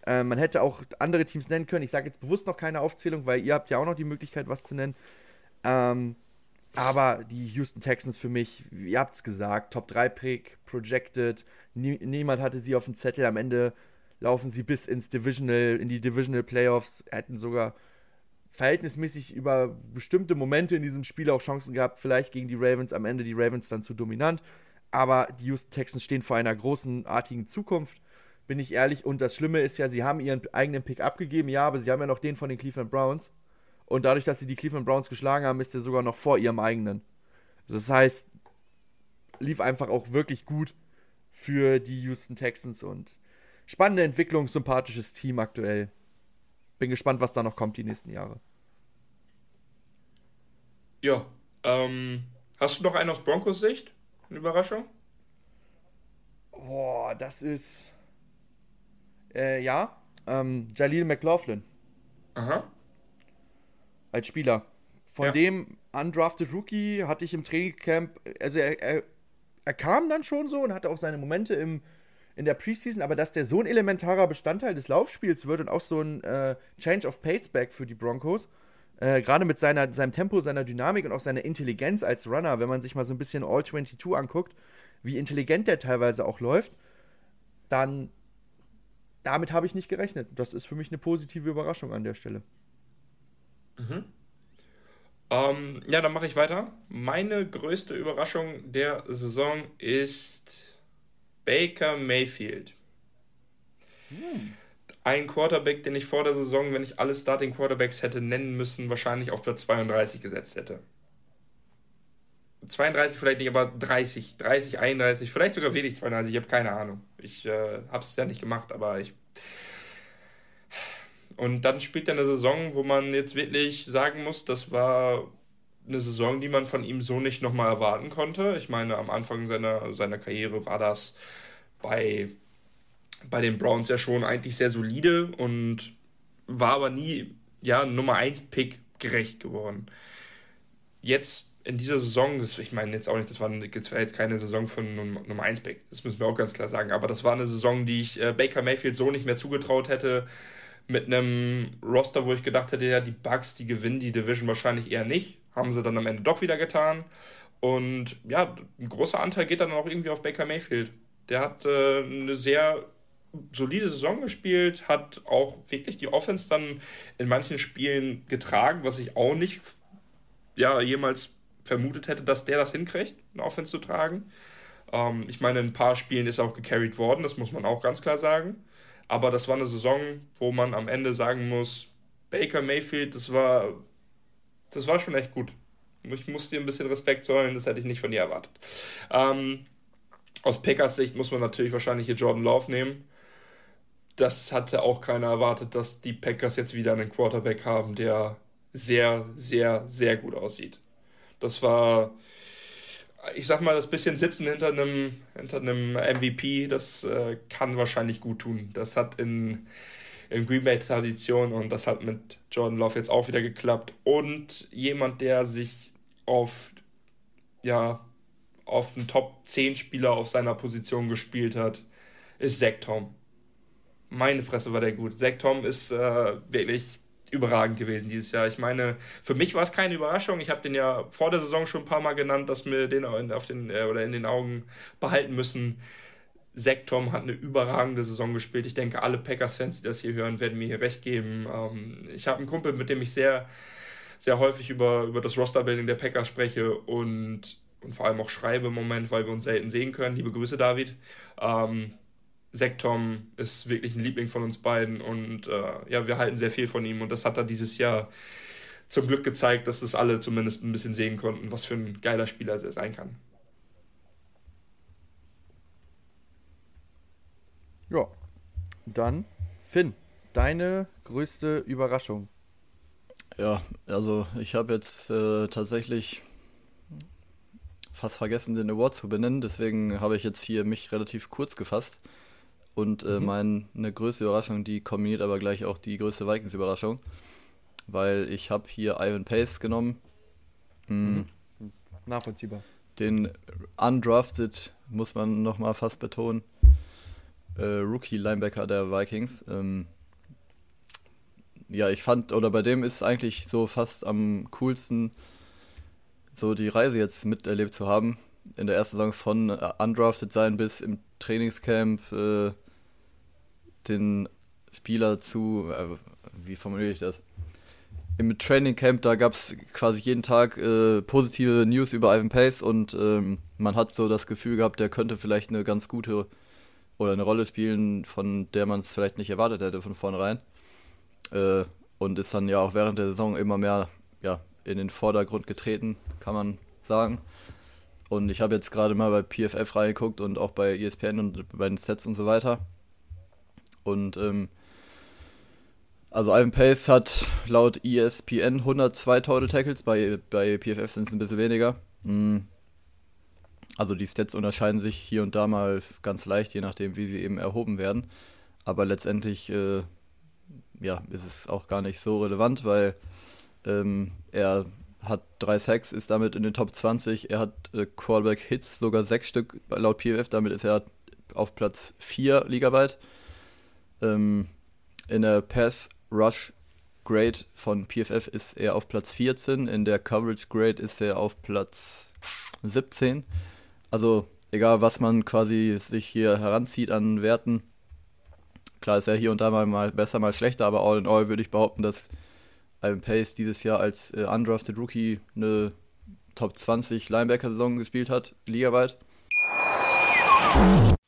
Äh, man hätte auch andere Teams nennen können. Ich sage jetzt bewusst noch keine Aufzählung, weil ihr habt ja auch noch die Möglichkeit, was zu nennen. Ähm, aber die Houston Texans für mich, ihr habt es gesagt, Top drei Pick, projected, nie, niemand hatte sie auf dem Zettel. Am Ende laufen sie bis ins Divisional, in die Divisional Playoffs, hätten sogar verhältnismäßig über bestimmte Momente in diesem Spiel auch Chancen gehabt, vielleicht gegen die Ravens, am Ende die Ravens dann zu dominant, aber die Houston Texans stehen vor einer großen, artigen Zukunft, bin ich ehrlich, und das Schlimme ist ja, sie haben ihren eigenen Pick abgegeben, ja, aber sie haben ja noch den von den Cleveland Browns und dadurch, dass sie die Cleveland Browns geschlagen haben, ist er sogar noch vor ihrem eigenen. Das heißt, lief einfach auch wirklich gut für die Houston Texans und spannende Entwicklung, sympathisches Team aktuell. Bin gespannt, was da noch kommt die nächsten Jahre. Ja, ähm, hast du noch einen aus Broncos Sicht? Eine Überraschung? Boah, das ist äh, ja, ähm, Jaleel McLaughlin. Aha. Als Spieler. Von ja. dem Undrafted Rookie hatte ich im Trainingcamp, also er, er, er kam dann schon so und hatte auch seine Momente im in der Preseason, aber dass der so ein elementarer Bestandteil des Laufspiels wird und auch so ein äh, Change of Pace Back für die Broncos, äh, gerade mit seiner, seinem Tempo, seiner Dynamik und auch seiner Intelligenz als Runner, wenn man sich mal so ein bisschen All zweiundzwanzig anguckt, wie intelligent der teilweise auch läuft, dann damit habe ich nicht gerechnet. Das ist für mich eine positive Überraschung an der Stelle. Mhm. Ähm, ja, dann mache ich weiter. Meine größte Überraschung der Saison ist Baker Mayfield. Hm. Ein Quarterback, den ich vor der Saison, wenn ich alle Starting Quarterbacks hätte nennen müssen, wahrscheinlich auf Platz zweiunddreißig gesetzt hätte. zweiunddreißig vielleicht nicht, aber dreißig, dreißig, einunddreißig, vielleicht sogar wenig zweiunddreißig, ich habe keine Ahnung. Ich äh, habe es ja nicht gemacht, aber ich... Und dann spielt er eine Saison, wo man jetzt wirklich sagen muss, das war eine Saison, die man von ihm so nicht nochmal erwarten konnte. Ich meine, am Anfang seiner, seiner Karriere war das bei, bei den Browns ja schon eigentlich sehr solide und war aber nie ja, Nummer eins Pick gerecht geworden. Jetzt in dieser Saison, das, ich meine jetzt auch nicht, das war, das war jetzt keine Saison von Nummer eins Pick, das müssen wir auch ganz klar sagen, aber das war eine Saison, die ich äh, Baker Mayfield so nicht mehr zugetraut hätte, mit einem Roster, wo ich gedacht hätte, ja, die Bucks, die gewinnen die Division wahrscheinlich eher nicht. Haben sie dann am Ende doch wieder getan. Und ja, ein großer Anteil geht dann auch irgendwie auf Baker Mayfield. Der hat äh, eine sehr solide Saison gespielt, hat auch wirklich die Offense dann in manchen Spielen getragen, was ich auch nicht ja, jemals vermutet hätte, dass der das hinkriegt, eine Offense zu tragen. Ähm, ich meine, in ein paar Spielen ist er auch gecarried worden, das muss man auch ganz klar sagen. Aber das war eine Saison, wo man am Ende sagen muss, Baker Mayfield, das war, das war schon echt gut. Ich muss dir ein bisschen Respekt zollen, das hätte ich nicht von dir erwartet. Ähm, aus Packers Sicht muss man natürlich wahrscheinlich hier Jordan Love nehmen. Das hatte auch keiner erwartet, dass die Packers jetzt wieder einen Quarterback haben, der sehr, sehr, sehr gut aussieht. Das war... Ich sag mal, das bisschen Sitzen hinter einem, hinter einem M V P, das äh, kann wahrscheinlich gut tun. Das hat in, in Green Bay Tradition und das hat mit Jordan Love jetzt auch wieder geklappt. Und jemand, der sich auf, ja, auf einen Top zehn Spieler auf seiner Position gespielt hat, ist Zach Tom. Meine Fresse war der gut. Zach Tom ist äh, wirklich überragend gewesen dieses Jahr. Ich meine, für mich war es keine Überraschung. Ich habe den ja vor der Saison schon ein paar Mal genannt, dass wir den auf den äh, oder in den Augen behalten müssen. Zach Tom hat eine überragende Saison gespielt. Ich denke, alle Packers-Fans, die das hier hören, werden mir hier recht geben. Ähm, ich habe einen Kumpel, mit dem ich sehr, sehr häufig über, über das Roster-Building der Packers spreche und, und vor allem auch schreibe im Moment, weil wir uns selten sehen können. Liebe Grüße, David. Ähm, Zach Tom ist wirklich ein Liebling von uns beiden und äh, ja, wir halten sehr viel von ihm und das hat er dieses Jahr zum Glück gezeigt, dass das alle zumindest ein bisschen sehen konnten, was für ein geiler Spieler er sein kann. Ja, dann Finn, deine größte Überraschung. Ja, also ich habe jetzt äh, tatsächlich fast vergessen, den Award zu benennen, deswegen habe ich jetzt hier mich relativ kurz gefasst. Und äh, mhm. meine eine größte Überraschung, die kombiniert aber gleich auch die größte Vikings-Überraschung, weil ich habe hier Ivan Pace genommen. Mhm. Mhm. Nachvollziehbar. den Undrafted, muss man nochmal fast betonen, äh, Rookie-Linebacker der Vikings. Ähm, ja, ich fand, oder bei dem ist eigentlich so fast am coolsten, so die Reise jetzt miterlebt zu haben. In der ersten Saison von äh, Undrafted sein bis im Trainingscamp äh, den Spieler zu, äh, wie formuliere ich das? Im Training Camp, da gab es quasi jeden Tag äh, positive News über Ivan Pace und ähm, man hat so das Gefühl gehabt, der könnte vielleicht eine ganz gute oder eine Rolle spielen, von der man es vielleicht nicht erwartet hätte von vornherein. Äh, und ist dann ja auch während der Saison immer mehr ja, in den Vordergrund getreten, kann man sagen. Und ich habe jetzt gerade mal bei P F F reingeguckt und auch bei E S P N und bei den Stats und so weiter. Und ähm, also Ivan Pace hat laut E S P N hundertzwei Total Tackles, bei, bei P F F sind es ein bisschen weniger. Also die Stats unterscheiden sich hier und da mal ganz leicht, je nachdem wie sie eben erhoben werden. Aber letztendlich äh, ja, ist es auch gar nicht so relevant, weil ähm, er hat drei Sacks, ist damit in den Top zwanzig. Er hat äh, Quarterback-Hits, sogar sechs Stück laut P F F, damit ist er auf Platz vier ligaweit. Ähm, in der Pass Rush Grade von P F F ist er auf Platz vierzehn, in der Coverage Grade ist er auf Platz siebzehn. Also egal, was man quasi sich hier heranzieht an Werten, klar ist er hier und da mal, mal besser, mal schlechter, aber all in all würde ich behaupten, dass Ivan Pace dieses Jahr als äh, Undrafted Rookie eine Top zwanzig Linebacker-Saison gespielt hat, ligaweit.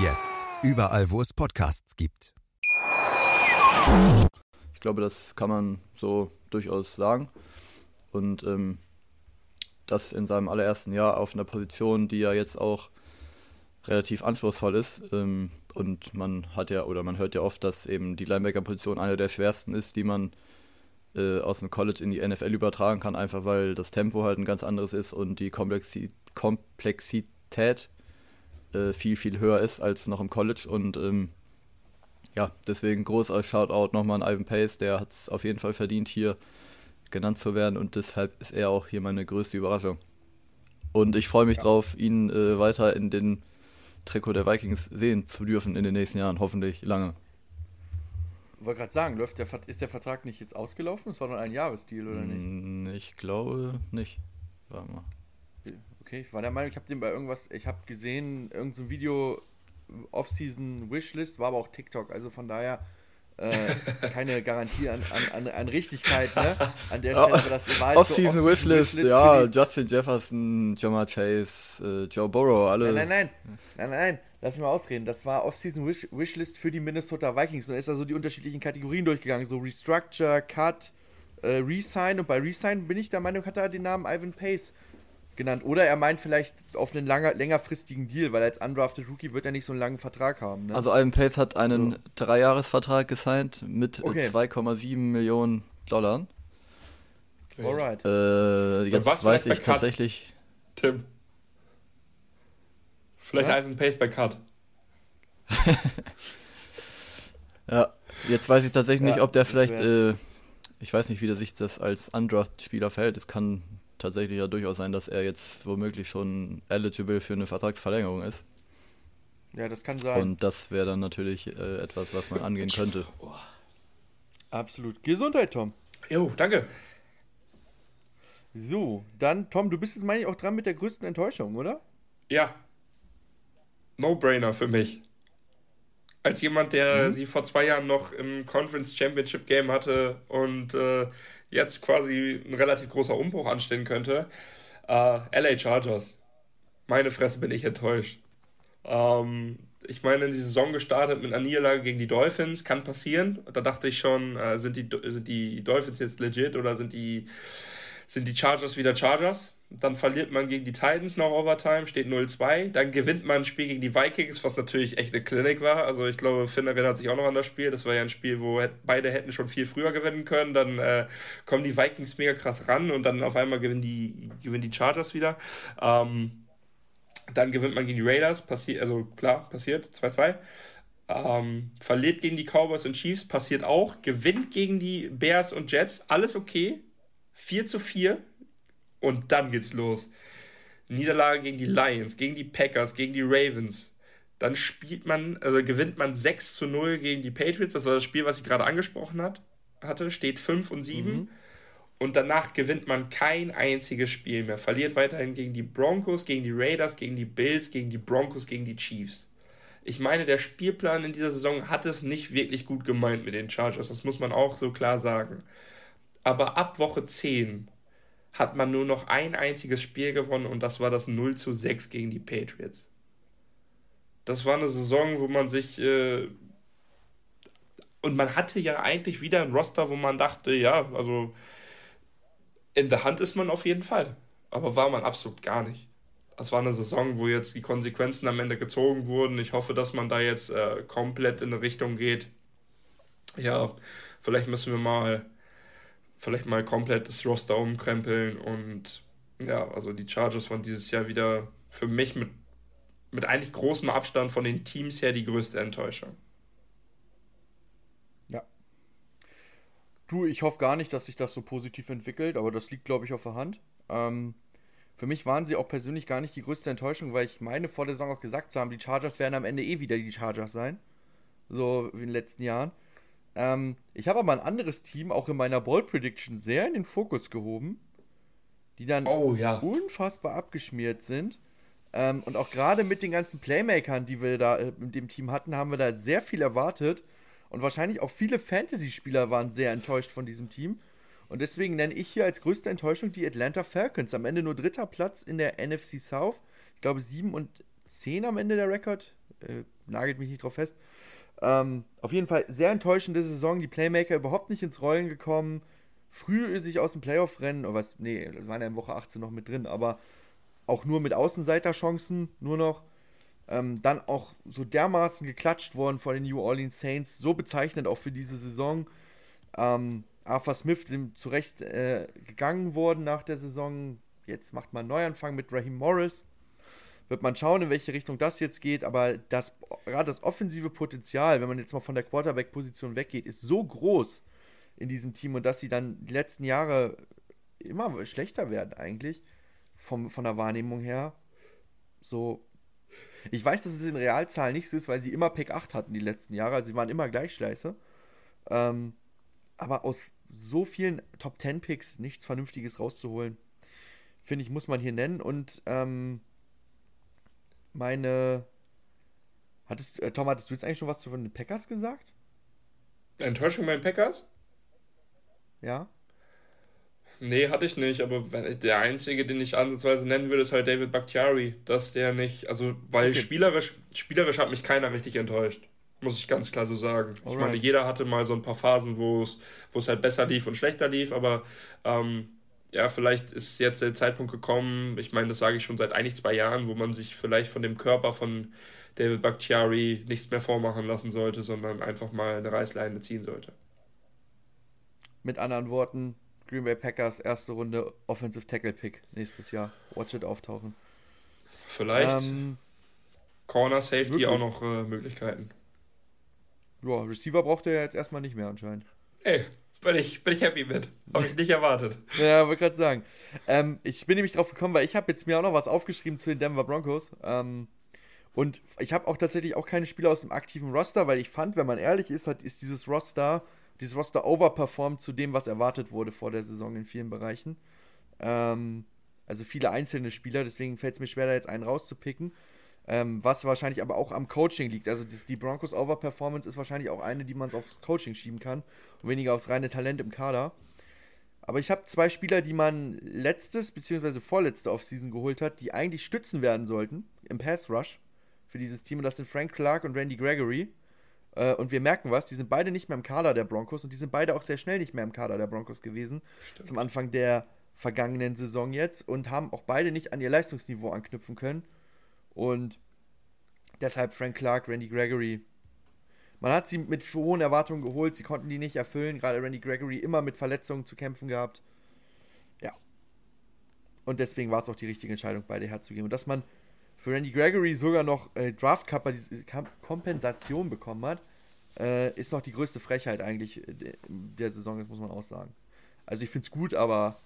Jetzt. Überall, wo es Podcasts gibt. Ich glaube, das kann man so durchaus sagen. Und ähm, das in seinem allerersten Jahr auf einer Position, die ja jetzt auch relativ anspruchsvoll ist. Ähm, und man hat ja, oder man hört ja oft, dass eben die Linebacker-Position eine der schwersten ist, die man äh, aus dem College in die N F L übertragen kann, einfach weil das Tempo halt ein ganz anderes ist und die Komplexi- Komplexität viel, viel höher ist als noch im College und ähm, ja, deswegen großer Shoutout nochmal an Ivan Pace, der hat es auf jeden Fall verdient, hier genannt zu werden und deshalb ist er auch hier meine größte Überraschung. Und ich freue mich ja. drauf, ihn äh, weiter in den Trikot der Vikings sehen zu dürfen in den nächsten Jahren, hoffentlich lange. Ich wollte gerade sagen, läuft der, ist der Vertrag nicht jetzt ausgelaufen? Es war nur ein Jahresdeal, oder nicht? Ich glaube nicht. Warte mal. Okay, ich war der Meinung, ich habe den bei irgendwas, ich habe gesehen, irgendein so Video, Offseason Wishlist, war aber auch TikTok, also von daher äh, keine Garantie an, an, an, an Richtigkeit, ne? An der Stelle, aber das war halt Offseason so Wishlist, Wishlist, ja, Justin Jefferson, Jamar Chase, äh, Joe Burrow, alle. Nein, nein, nein, nein, nein, nein, lass mich mal ausreden, das war Offseason Wish, Wishlist für die Minnesota Vikings und ist da so die unterschiedlichen Kategorien durchgegangen, so Restructure, Cut, äh, Resign und bei Resign bin ich der Meinung, hat er den Namen Ivan Pace genannt. Oder er meint vielleicht auf einen langer, längerfristigen Deal, weil als Undrafted Rookie wird er nicht so einen langen Vertrag haben. Ne? Also Ivan Pace hat einen so. Dreijahresvertrag gesigned mit okay. zwei Komma sieben Millionen Dollar. Okay. Alright. Äh, jetzt weiß ich tatsächlich... Tim. Vielleicht ja? Ivan Pace bei Cut. Ja, jetzt weiß ich tatsächlich ja, nicht, ob der vielleicht... Äh, ich weiß nicht, wie der sich das als Undrafted-Spieler verhält. Es kann... tatsächlich ja durchaus sein, dass er jetzt womöglich schon eligible für eine Vertragsverlängerung ist. Ja, das kann sein. Und das wäre dann natürlich äh, etwas, was man angehen könnte. Oh. Absolut. Gesundheit, Tom. Jo, danke. So, dann, Tom, du bist jetzt, meine ich, auch dran mit der größten Enttäuschung, oder? Ja. No-brainer für mich. Als jemand, der hm? sie vor zwei Jahren noch im Conference Championship Game hatte und äh, jetzt quasi ein relativ großer Umbruch anstehen könnte. Uh, L A Chargers. Meine Fresse, bin ich enttäuscht. Um, ich meine, in die Saison gestartet mit einer Niederlage gegen die Dolphins, kann passieren. Da dachte ich schon, uh, sind, die, sind die Dolphins jetzt legit oder sind die, sind die Chargers wieder Chargers? Dann verliert man gegen die Titans nach Overtime, steht null zwei. Dann gewinnt man ein Spiel gegen die Vikings, was natürlich echt eine Klinik war. Also ich glaube, Finn erinnert sich auch noch an das Spiel. Das war ja ein Spiel, wo beide hätten schon viel früher gewinnen können. Dann äh, kommen die Vikings mega krass ran und dann auf einmal gewinnen die, gewinnen die Chargers wieder. Ähm, dann gewinnt man gegen die Raiders. Passi- also klar, passiert, zwei zwei. Ähm, verliert gegen die Cowboys und Chiefs, passiert auch. Gewinnt gegen die Bears und Jets, alles okay. vier zu vier. Und dann geht's los. Niederlage gegen die Lions, gegen die Packers, gegen die Ravens. Dann spielt man, also gewinnt man sechs zu null gegen die Patriots. Das war das Spiel, was ich gerade angesprochen hat, hatte. Steht fünf und sieben. Mhm. Und danach gewinnt man kein einziges Spiel mehr. Verliert weiterhin gegen die Broncos, gegen die Raiders, gegen die Bills, gegen die Broncos, gegen die Chiefs. Ich meine, der Spielplan in dieser Saison hat es nicht wirklich gut gemeint mit den Chargers. Das muss man auch so klar sagen. Aber ab Woche zehn hat man nur noch ein einziges Spiel gewonnen und das war das null zu sechs gegen die Patriots. Das war eine Saison, wo man sich äh und man hatte ja eigentlich wieder ein Roster, wo man dachte, ja, also in der Hand ist man auf jeden Fall, aber war man absolut gar nicht. Das war eine Saison, wo jetzt die Konsequenzen am Ende gezogen wurden. Ich hoffe, dass man da jetzt äh, komplett in eine Richtung geht. Ja, vielleicht müssen wir mal vielleicht mal komplett das Roster umkrempeln und ja, also die Chargers waren dieses Jahr wieder für mich mit, mit eigentlich großem Abstand von den Teams her die größte Enttäuschung. Ja. Du, ich hoffe gar nicht, dass sich das so positiv entwickelt, aber das liegt, glaube ich, auf der Hand. Ähm, für mich waren sie auch persönlich gar nicht die größte Enttäuschung, weil ich meine vor der Saison auch gesagt zu haben, die Chargers werden am Ende eh wieder die Chargers sein, so wie in den letzten Jahren. Ähm, ich habe aber ein anderes Team auch in meiner Bold-Prediction sehr in den Fokus gehoben, die dann oh, ja. unfassbar abgeschmiert sind. Ähm, und auch gerade mit den ganzen Playmakern, die wir da in dem Team hatten, haben wir da sehr viel erwartet. Und wahrscheinlich auch viele Fantasy-Spieler waren sehr enttäuscht von diesem Team. Und deswegen nenne ich hier als größte Enttäuschung die Atlanta Falcons. Am Ende nur dritter Platz in der N F C South. Ich glaube sieben und zehn am Ende der Rekord. Äh, nagelt mich nicht drauf fest. Ähm, auf jeden Fall sehr enttäuschende Saison, die Playmaker überhaupt nicht ins Rollen gekommen, früh sich aus dem Playoff-Rennen, oder was, nee, waren ja in Woche achtzehn noch mit drin, aber auch nur mit Außenseiterchancen, nur noch, ähm, dann auch so dermaßen geklatscht worden von den New Orleans Saints, so bezeichnend auch für diese Saison, ähm, Arthur Smith dem zurecht äh, gegangen worden nach der Saison, jetzt macht man einen Neuanfang mit Raheem Morris. Wird man schauen, in welche Richtung das jetzt geht, aber das, gerade das offensive Potenzial, wenn man jetzt mal von der Quarterback-Position weggeht, ist so groß in diesem Team und dass sie dann die letzten Jahre immer schlechter werden eigentlich, vom, von der Wahrnehmung her. So, ich weiß, dass es in Realzahlen nicht so ist, weil sie immer Pick acht hatten die letzten Jahre, also sie waren immer Gleichschleiße, ähm, aber aus so vielen Top zehn Picks nichts Vernünftiges rauszuholen, finde ich, muss man hier nennen und ähm, meine, hattest, äh, Tom, hattest du jetzt eigentlich schon was zu den Packers gesagt? Enttäuschung bei den Packers? Ja. Nee, hatte ich nicht, aber der Einzige, den ich ansatzweise nennen würde, ist halt David Bakhtiari, dass der nicht, also, weil okay. spielerisch, spielerisch hat mich keiner richtig enttäuscht, muss ich ganz klar so sagen. Alright. Ich meine, jeder hatte mal so ein paar Phasen, wo es wo es halt besser lief und schlechter lief, aber, ähm, ja, vielleicht ist jetzt der Zeitpunkt gekommen, ich meine, das sage ich schon seit eigentlich zwei Jahren, wo man sich vielleicht von dem Körper von David Bakhtiari nichts mehr vormachen lassen sollte, sondern einfach mal eine Reißleine ziehen sollte. Mit anderen Worten, Green Bay Packers, erste Runde, Offensive Tackle Pick nächstes Jahr. Watch it auftauchen. Vielleicht ähm, Corner, Safety wirklich? Auch noch äh, Möglichkeiten. Ja, Receiver braucht er ja jetzt erstmal nicht mehr anscheinend. Ey. Bin ich, bin ich happy mit. Habe ich nicht erwartet. Ja, wollte gerade sagen. Ähm, ich bin nämlich drauf gekommen, weil ich habe jetzt mir auch noch was aufgeschrieben zu den Denver Broncos. Ähm, und ich habe auch tatsächlich auch keine Spieler aus dem aktiven Roster, weil ich fand, wenn man ehrlich ist, hat, ist dieses Roster, dieses Roster overperformed zu dem, was erwartet wurde vor der Saison in vielen Bereichen. Ähm, also viele einzelne Spieler, deswegen fällt es mir schwer, da jetzt einen rauszupicken. Ähm, was wahrscheinlich aber auch am Coaching liegt. Also die Broncos Overperformance ist wahrscheinlich auch eine, die man aufs Coaching schieben kann und weniger aufs reine Talent im Kader. Aber ich habe zwei Spieler, die man letztes bzw. vorletzte Offseason geholt hat, die eigentlich stützen werden sollten im Pass-Rush für dieses Team. Und das sind Frank Clark und Randy Gregory. Äh, und wir merken was, die sind beide nicht mehr im Kader der Broncos und die sind beide auch sehr schnell nicht mehr im Kader der Broncos gewesen. Stimmt. Zum Anfang der vergangenen Saison jetzt und haben auch beide nicht an ihr Leistungsniveau anknüpfen können. Und deshalb Frank Clark, Randy Gregory. Man hat sie mit hohen Erwartungen geholt, sie konnten die nicht erfüllen. Gerade Randy Gregory immer mit Verletzungen zu kämpfen gehabt. Ja. Und deswegen war es auch die richtige Entscheidung, beide herzugeben. Und dass man für Randy Gregory sogar noch äh, Draft-Kompensation bekommen hat, äh, ist noch die größte Frechheit eigentlich der Saison, das muss man auch sagen. Also ich finde es gut, aber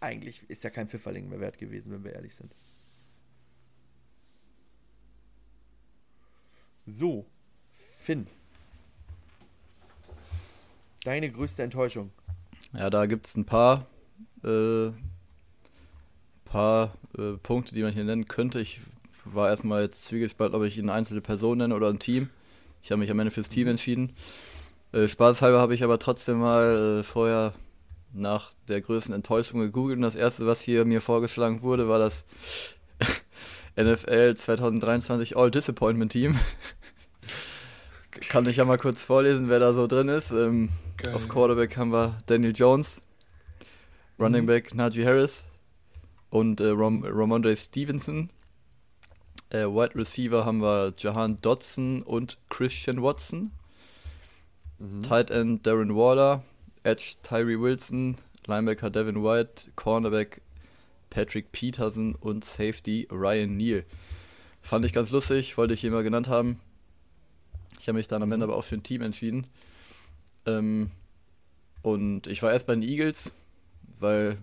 eigentlich ist ja kein Pfifferling mehr wert gewesen, wenn wir ehrlich sind. So, Finn. Deine größte Enttäuschung? Ja, da gibt es ein paar, äh, paar äh, Punkte, die man hier nennen könnte. Ich war erstmal jetzt zwiegespalten, ob ich eine einzelne Person nenne oder ein Team. Ich habe mich am Ende fürs Team entschieden. Äh, spaßhalber habe ich aber trotzdem mal äh, vorher nach der größten Enttäuschung gegoogelt und das erste, was hier mir vorgeschlagen wurde, war das N F L zwanzig dreiundzwanzig All Disappointment Team. Kann ich ja mal kurz vorlesen, wer da so drin ist. Ähm, auf Quarterback haben wir Daniel Jones, mhm. Running Back Najee Harris und äh, Rom- Ramondre Stevenson. Äh, Wide Receiver haben wir Jahan Dotson und Christian Watson. Mhm. Tight End Darren Waller, Edge Tyree Wilson, Linebacker Devin White, Cornerback Patrick Peterson und Safety Ryan Neal. Fand ich ganz lustig, wollte ich hier mal genannt haben. Ich habe mich dann am Ende aber auch für ein Team entschieden. Ähm, und ich war erst bei den Eagles, weil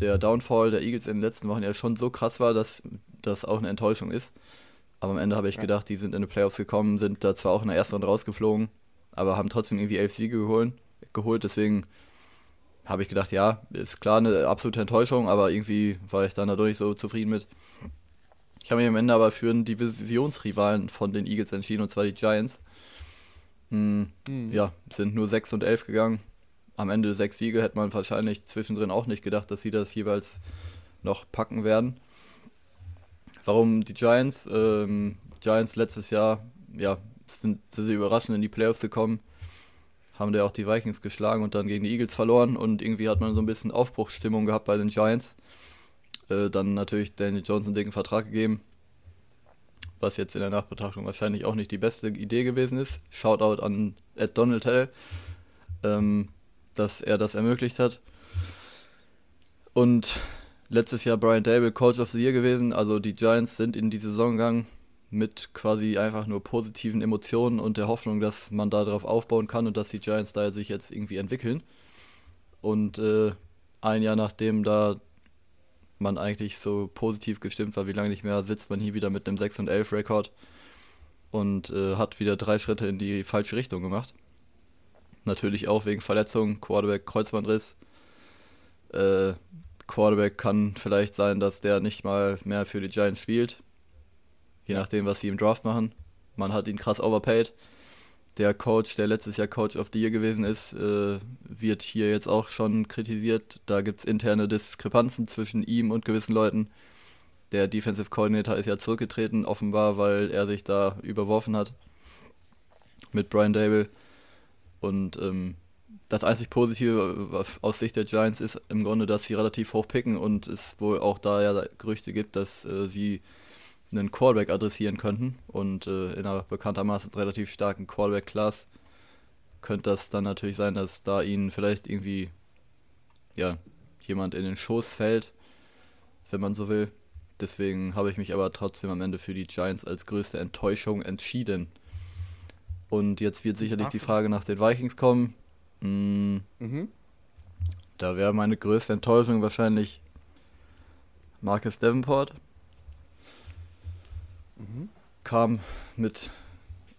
der Downfall der Eagles in den letzten Wochen ja schon so krass war, dass das auch eine Enttäuschung ist. Aber am Ende habe ich ja. gedacht, die sind in die Playoffs gekommen, sind da zwar auch in der ersten Runde rausgeflogen, aber haben trotzdem irgendwie elf Siege geholt. geholt, deswegen habe ich gedacht, ja, ist klar eine absolute Enttäuschung, aber irgendwie war ich dann dadurch so zufrieden mit. Ich habe mich am Ende aber für einen Divisionsrivalen von den Eagles entschieden, und zwar die Giants. Hm, mhm. Ja, sind nur sechs und elf gegangen. Am Ende sechs Siege, hätte man wahrscheinlich zwischendrin auch nicht gedacht, dass sie das jeweils noch packen werden. Warum die Giants? Ähm, Giants letztes Jahr, ja, sind, sind sie überraschend in die Playoffs gekommen. Haben da auch die Vikings geschlagen und dann gegen die Eagles verloren und irgendwie hat man so ein bisschen Aufbruchsstimmung gehabt bei den Giants. Äh, dann natürlich Daniel Jones einen dicken Vertrag gegeben, was jetzt in der Nachbetrachtung wahrscheinlich auch nicht die beste Idee gewesen ist. Shoutout an Ed Donatell, ähm, dass er das ermöglicht hat. Und letztes Jahr Brian Dable Coach of the Year gewesen, also die Giants sind in die Saison gegangen mit quasi einfach nur positiven Emotionen und der Hoffnung, dass man darauf aufbauen kann und dass die Giants da sich jetzt irgendwie entwickeln. Und äh, ein Jahr nachdem da man eigentlich so positiv gestimmt war, wie lange nicht mehr, sitzt man hier wieder mit einem sechs und elf Rekord und äh, hat wieder drei Schritte in die falsche Richtung gemacht. Natürlich auch wegen Verletzungen, Quarterback Kreuzbandriss. Äh, Quarterback kann vielleicht sein, dass der nicht mal mehr für die Giants spielt. Je nachdem, was sie im Draft machen. Man hat ihn krass overpaid. Der Coach, der letztes Jahr Coach of the Year gewesen ist, äh, wird hier jetzt auch schon kritisiert. Da gibt es interne Diskrepanzen zwischen ihm und gewissen Leuten. Der Defensive Coordinator ist ja zurückgetreten, offenbar, weil er sich da überworfen hat mit Brian Dable. Und ähm, das einzig Positive aus Sicht der Giants ist im Grunde, dass sie relativ hoch picken und es wohl auch da ja Gerüchte gibt, dass äh, sie einen Quarterback adressieren könnten und äh, in einer bekanntermaßen relativ starken Quarterback-Class könnte das dann natürlich sein, dass da ihnen vielleicht irgendwie ja jemand in den Schoß fällt, wenn man so will. Deswegen habe ich mich aber trotzdem am Ende für die Giants als größte Enttäuschung entschieden. Und jetzt wird sicherlich die Frage nach den Vikings kommen. Mmh, mhm. Da wäre meine größte Enttäuschung wahrscheinlich Marcus Davenport. Kam mit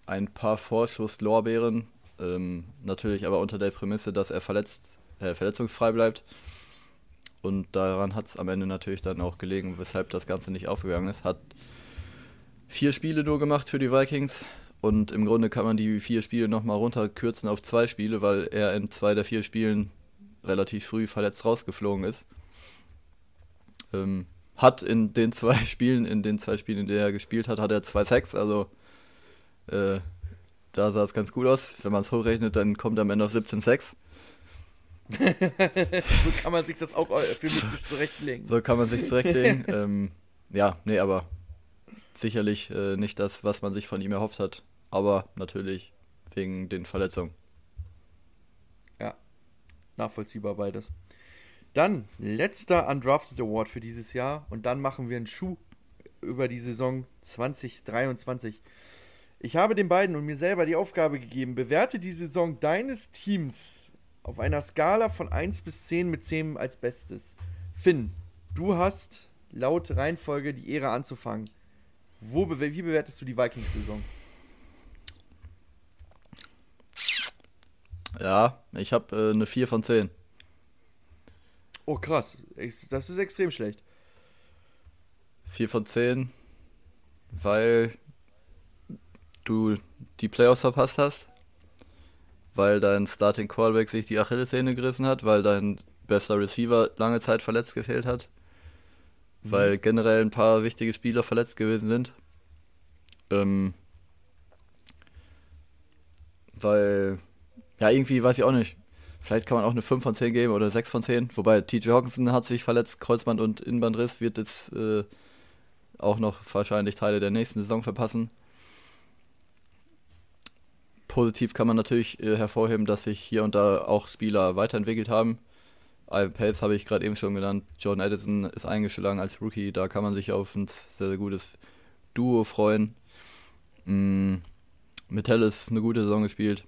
ein paar Vorschusslorbeeren, ähm, natürlich aber unter der Prämisse, dass er verletzt, äh, verletzungsfrei bleibt. Und daran hat es am Ende natürlich dann auch gelegen, weshalb das Ganze nicht aufgegangen ist. Hat vier Spiele nur gemacht für die Vikings und im Grunde kann man die vier Spiele nochmal runterkürzen auf zwei Spiele, weil er in zwei der vier Spielen relativ früh verletzt rausgeflogen ist. Ähm, Hat in den zwei Spielen, in den zwei Spielen, in denen er gespielt hat, hat er zwei Sacks, also äh, da sah es ganz gut aus. Wenn man es hochrechnet, dann kommt er am Ende auf siebzehn Sacks. So kann man sich das auch filmistisch zurechtlegen. So kann man sich zurechtlegen. ähm, ja, nee, aber sicherlich äh, nicht das, was man sich von ihm erhofft hat. Aber natürlich wegen den Verletzungen. Ja, nachvollziehbar beides. Dann letzter Undrafted Award für dieses Jahr. Und dann machen wir einen Schuh über die Saison zwanzig dreiundzwanzig. Ich habe den beiden und mir selber die Aufgabe gegeben, bewerte die Saison deines Teams auf einer Skala von eins bis zehn mit zehn als Bestes. Finn, du hast laut Reihenfolge die Ehre anzufangen. Wo, wie bewertest du die Vikings-Saison? Ja, ich habe äh, eine vier von zehn. Oh krass, das ist extrem schlecht. vier von zehn, weil du die Playoffs verpasst hast, weil dein Starting Quarterback sich die Achillessehne gerissen hat, weil dein bester Receiver lange Zeit verletzt gefehlt hat, mhm. weil generell ein paar wichtige Spieler verletzt gewesen sind, ähm, weil, ja irgendwie, weiß ich auch nicht, vielleicht kann man auch eine fünf von zehn geben oder sechs von zehn, wobei T J Hawkinson hat sich verletzt, Kreuzband und Innenbandriss, wird jetzt äh, auch noch wahrscheinlich Teile der nächsten Saison verpassen. Positiv kann man natürlich äh, hervorheben, dass sich hier und da auch Spieler weiterentwickelt haben. Ivan Pace habe ich gerade eben schon genannt. Jordan Addison ist eingeschlagen als Rookie. Da kann man sich auf ein sehr, sehr gutes Duo freuen. Mm, Metell ist eine gute Saison gespielt.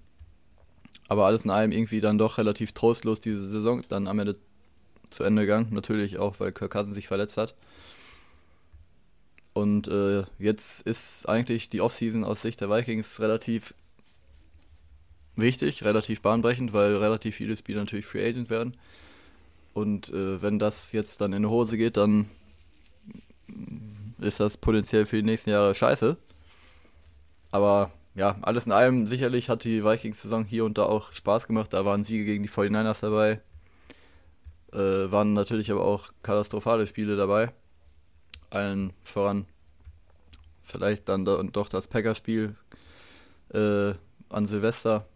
Aber alles in allem irgendwie dann doch relativ trostlos diese Saison. Dann am Ende zu Ende gegangen. Natürlich auch, weil Kirk Cousins sich verletzt hat. Und äh, jetzt ist eigentlich die Offseason aus Sicht der Vikings relativ wichtig, relativ bahnbrechend, weil relativ viele Spieler natürlich Free Agent werden. Und äh, wenn das jetzt dann in die Hose geht, dann ist das potenziell für die nächsten Jahre scheiße. Aber ja, alles in allem, sicherlich hat die Vikings-Saison hier und da auch Spaß gemacht. Da waren Siege gegen die forty-niners dabei. Äh, waren natürlich aber auch katastrophale Spiele dabei. Allen voran vielleicht dann da und doch das Packers-Spiel äh, an Silvester.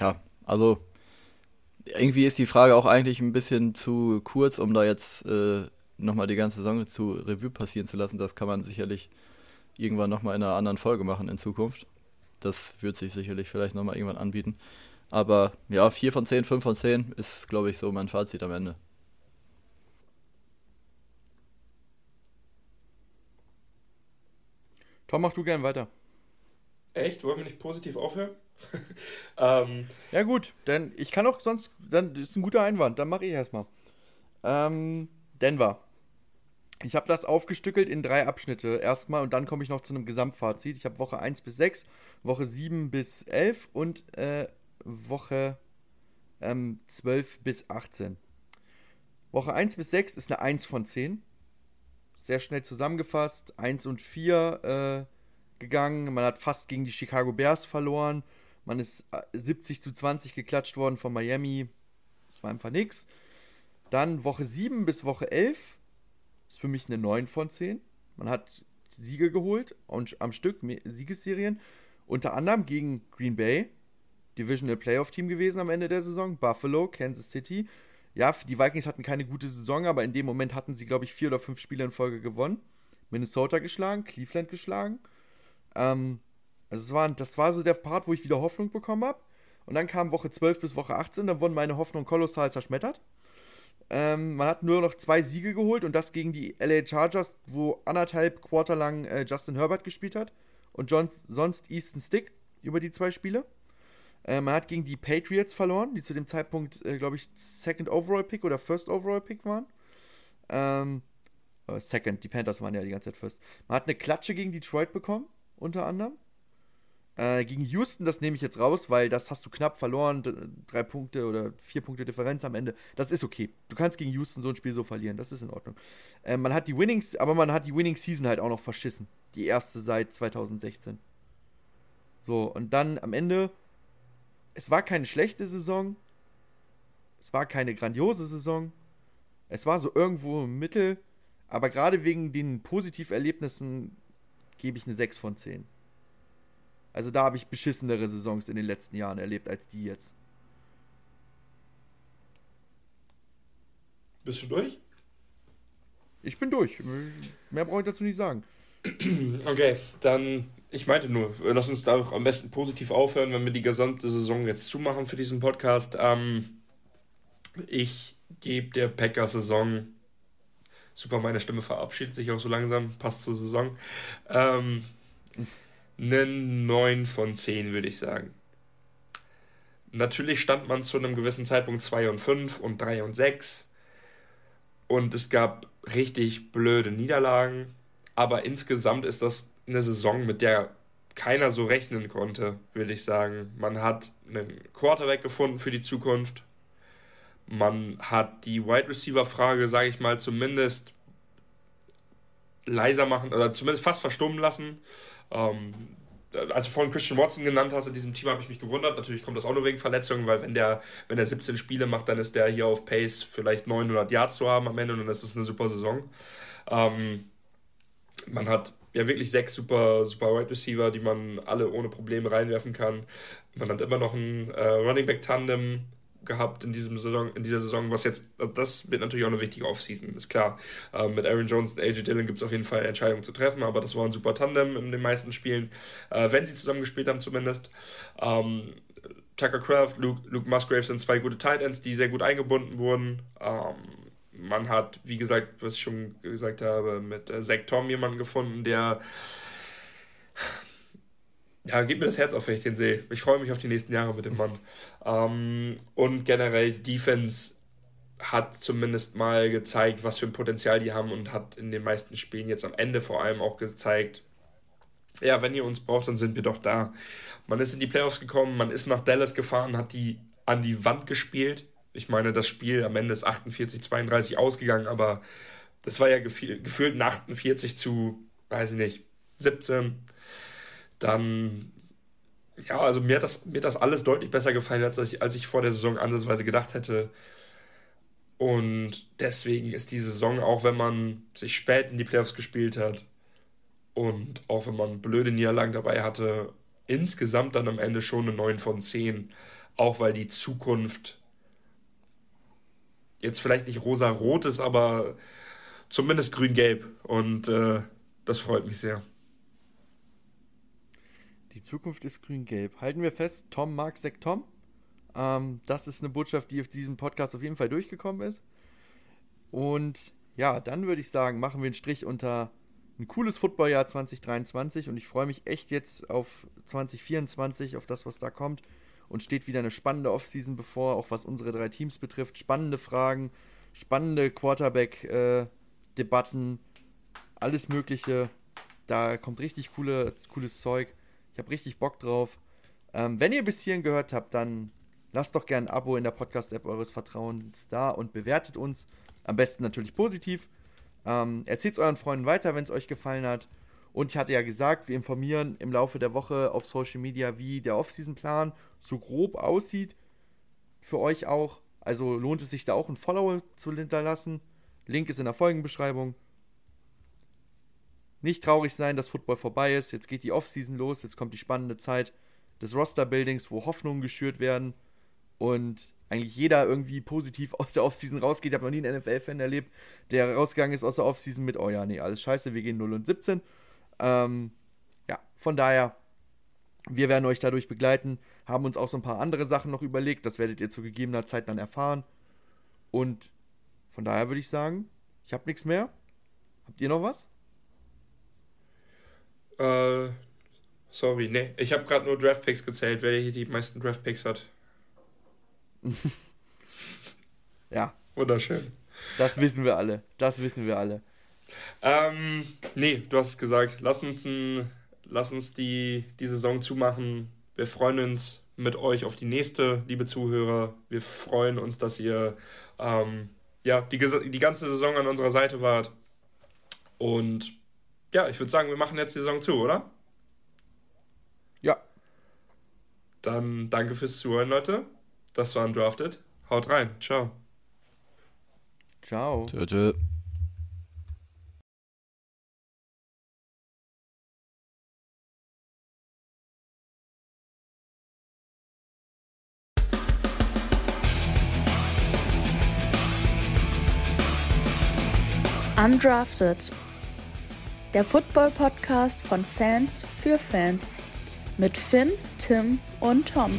Ja, also irgendwie ist die Frage auch eigentlich ein bisschen zu kurz, um da jetzt äh, nochmal die ganze Saison zu Revue passieren zu lassen. Das kann man sicherlich irgendwann nochmal in einer anderen Folge machen in Zukunft. Das wird sich sicherlich vielleicht nochmal irgendwann anbieten. Aber ja, vier von zehn, fünf von zehn ist, glaube ich, so mein Fazit am Ende. Tom, mach du gern weiter. Echt? Wollen wir nicht positiv aufhören? ähm, ja gut, denn ich kann auch sonst, dann ist ein guter Einwand, dann mache ich erstmal. Ähm, Denver. Ich habe das aufgestückelt in drei Abschnitte erstmal und dann komme ich noch zu einem Gesamtfazit. Ich habe Woche eins bis sechs, Woche sieben bis elf und äh, Woche ähm, zwölf bis achtzehn. Woche eins bis sechs ist eine eins von zehn. Sehr schnell zusammengefasst, eins und vier äh, gegangen, man hat fast gegen die Chicago Bears verloren, man ist siebzig zu zwanzig geklatscht worden von Miami, das war einfach nix. Dann Woche sieben bis Woche elf, ist für mich eine neun von zehn, man hat Siege geholt, und am Stück Siegesserien, unter anderem gegen Green Bay, Divisional Playoff Team gewesen am Ende der Saison, Buffalo, Kansas City. Ja, die Vikings hatten keine gute Saison, aber in dem Moment hatten sie, glaube ich, vier oder fünf Spiele in Folge gewonnen. Minnesota geschlagen, Cleveland geschlagen. Ähm, also es war, das war so der Part, wo ich wieder Hoffnung bekommen habe. Und dann kam Woche zwölf bis Woche achtzehn, dann wurden meine Hoffnungen kolossal zerschmettert. Ähm, man hat nur noch zwei Siege geholt und das gegen die L A Chargers, wo anderthalb Quarter lang äh, Justin Herbert gespielt hat und John, sonst Easton Stick über die zwei Spiele. Man hat gegen die Patriots verloren, die zu dem Zeitpunkt, äh, glaube ich, Second Overall Pick oder First Overall Pick waren. Ähm, äh, Second, die Panthers waren ja die ganze Zeit First. Man hat eine Klatsche gegen Detroit bekommen, unter anderem. Äh, gegen Houston, das nehme ich jetzt raus, weil das hast du knapp verloren, d- drei Punkte oder vier Punkte Differenz am Ende. Das ist okay. Du kannst gegen Houston so ein Spiel so verlieren, das ist in Ordnung. Äh, man hat die Winnings, aber man hat die Winning Season halt auch noch verschissen. Die erste seit zwanzig sechzehn. So, und dann am Ende. Es war keine schlechte Saison, es war keine grandiose Saison, es war so irgendwo im Mittel, aber gerade wegen den Positiverlebnissen gebe ich eine sechs von zehn. Also da habe ich beschissenere Saisons in den letzten Jahren erlebt als die jetzt. Bist du durch? Ich bin durch. Mehr brauche ich dazu nicht sagen. Okay, dann, ich meinte nur, lass uns da am besten positiv aufhören, wenn wir die gesamte Saison jetzt zumachen für diesen Podcast. Ähm, ich gebe der Packers-Saison, super, meine Stimme verabschiedet sich auch so langsam, passt zur Saison, ähm, einen neun von zehn, würde ich sagen. Natürlich stand man zu einem gewissen Zeitpunkt zwei und fünf und drei und sechs. Und es gab richtig blöde Niederlagen. Aber insgesamt ist das eine Saison, mit der keiner so rechnen konnte, würde ich sagen. Man hat einen Quarterback gefunden für die Zukunft. Man hat die Wide-Receiver-Frage, sage ich mal, zumindest leiser machen, oder zumindest fast verstummen lassen. Ähm, als du vorhin Christian Watson genannt hast, in diesem Team habe ich mich gewundert. Natürlich kommt das auch nur wegen Verletzungen, weil wenn der, wenn der siebzehn Spiele macht, dann ist der hier auf Pace, vielleicht neunhundert Yards zu haben am Ende, und das ist eine super Saison. Ähm, man hat ja wirklich sechs super, super Wide Receiver, die man alle ohne Probleme reinwerfen kann. Man hat immer noch ein äh, Running Back Tandem gehabt in, diesem Saison, in dieser Saison, was jetzt, also das wird natürlich auch eine wichtige Offseason, ist klar. Ähm, mit Aaron Jones und A J Dillon gibt es auf jeden Fall Entscheidungen zu treffen, aber das war ein super Tandem in den meisten Spielen, äh, wenn sie zusammen gespielt haben zumindest. Ähm, Tucker Kraft, Luke, Luke Musgrave sind zwei gute Tight Ends, die sehr gut eingebunden wurden. Ähm, man hat, wie gesagt, was ich schon gesagt habe, mit äh, Zach Tom jemanden gefunden, der ja, gib mir das Herz auf, wenn ich den sehe. Ich freue mich auf die nächsten Jahre mit dem Mann. Ähm, und generell, Defense hat zumindest mal gezeigt, was für ein Potenzial die haben, und hat in den meisten Spielen jetzt am Ende vor allem auch gezeigt, ja, wenn ihr uns braucht, dann sind wir doch da. Man ist in die Playoffs gekommen, man ist nach Dallas gefahren, hat die an die Wand gespielt. Ich meine, das Spiel am Ende ist achtundvierzig zu zweiunddreißig ausgegangen, aber das war ja gefühl, gefühlt ein achtundvierzig zu, weiß ich nicht, siebzehn. Dann, ja, also mir hat das, mir hat das alles deutlich besser gefallen, als ich, als ich vor der Saison ansatzweise gedacht hätte. Und deswegen ist die Saison, auch wenn man sich spät in die Playoffs gespielt hat und auch wenn man blöde Niederlagen dabei hatte, insgesamt dann am Ende schon eine neun von zehn. Auch weil die Zukunft jetzt vielleicht nicht rosa-rot ist, aber zumindest grün-gelb. Und äh, das freut mich sehr. Die Zukunft ist grün-gelb. Halten wir fest, Tom mag Zach Tom. Ähm, das ist eine Botschaft, die auf diesem Podcast auf jeden Fall durchgekommen ist. Und ja, dann würde ich sagen, machen wir einen Strich unter ein cooles Footballjahr zwanzig dreiundzwanzig. Und ich freue mich echt jetzt auf zwanzig vierundzwanzig, auf das, was da kommt. Und steht wieder eine spannende Offseason bevor, auch was unsere drei Teams betrifft. Spannende Fragen, spannende Quarterback-Debatten, alles Mögliche. Da kommt richtig coole, cooles Zeug. Ich habe richtig Bock drauf. Ähm, wenn ihr bis hierhin gehört habt, dann lasst doch gerne ein Abo in der Podcast-App eures Vertrauens da und bewertet uns. Am besten natürlich positiv. Ähm, erzählt es euren Freunden weiter, wenn es euch gefallen hat. Und ich hatte ja gesagt, wir informieren im Laufe der Woche auf Social Media, wie der Offseason-Plan so grob aussieht. Für euch auch. Also lohnt es sich da auch, ein Follow zu hinterlassen. Link ist in der Folgenbeschreibung. Nicht traurig sein, dass Football vorbei ist. Jetzt geht die Offseason los. Jetzt kommt die spannende Zeit des Roster-Buildings, wo Hoffnungen geschürt werden und eigentlich jeder irgendwie positiv aus der Offseason rausgeht. Ich habe noch nie einen N F L-Fan erlebt, der rausgegangen ist aus der Offseason mit, oh ja, nee, alles scheiße, wir gehen null und siebzehn. Ähm, ja, von daher, wir werden euch dadurch begleiten, haben uns auch so ein paar andere Sachen noch überlegt. Das werdet ihr zu gegebener Zeit dann erfahren. Und von daher würde ich sagen, ich habe nichts mehr. Habt ihr noch was? Äh, sorry, nee. Ich habe gerade nur Draftpicks gezählt, wer hier die meisten Draftpicks hat. Ja. Wunderschön. Das wissen wir alle. Das wissen wir alle. Ähm, nee, du hast es gesagt. Lass uns, n, lass uns die, die Saison zumachen. Wir freuen uns mit euch auf die nächste, liebe Zuhörer. Wir freuen uns, dass ihr ähm, ja, die, die ganze Saison an unserer Seite wart. Und ja, ich würde sagen, wir machen jetzt die Saison zu, oder? Ja. Dann danke fürs Zuhören, Leute. Das war Undrafted. Haut rein. Ciao. Ciao. Tschö, tschö. Undrafted, der Football-Podcast von Fans für Fans mit Finn, Tim und Tom.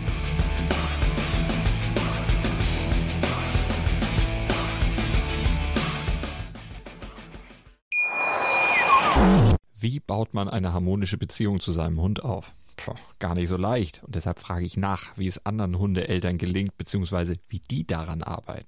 Wie baut man eine harmonische Beziehung zu seinem Hund auf? Puh, gar nicht so leicht. Und deshalb frage ich nach, wie es anderen Hundeeltern gelingt, beziehungsweise wie die daran arbeiten.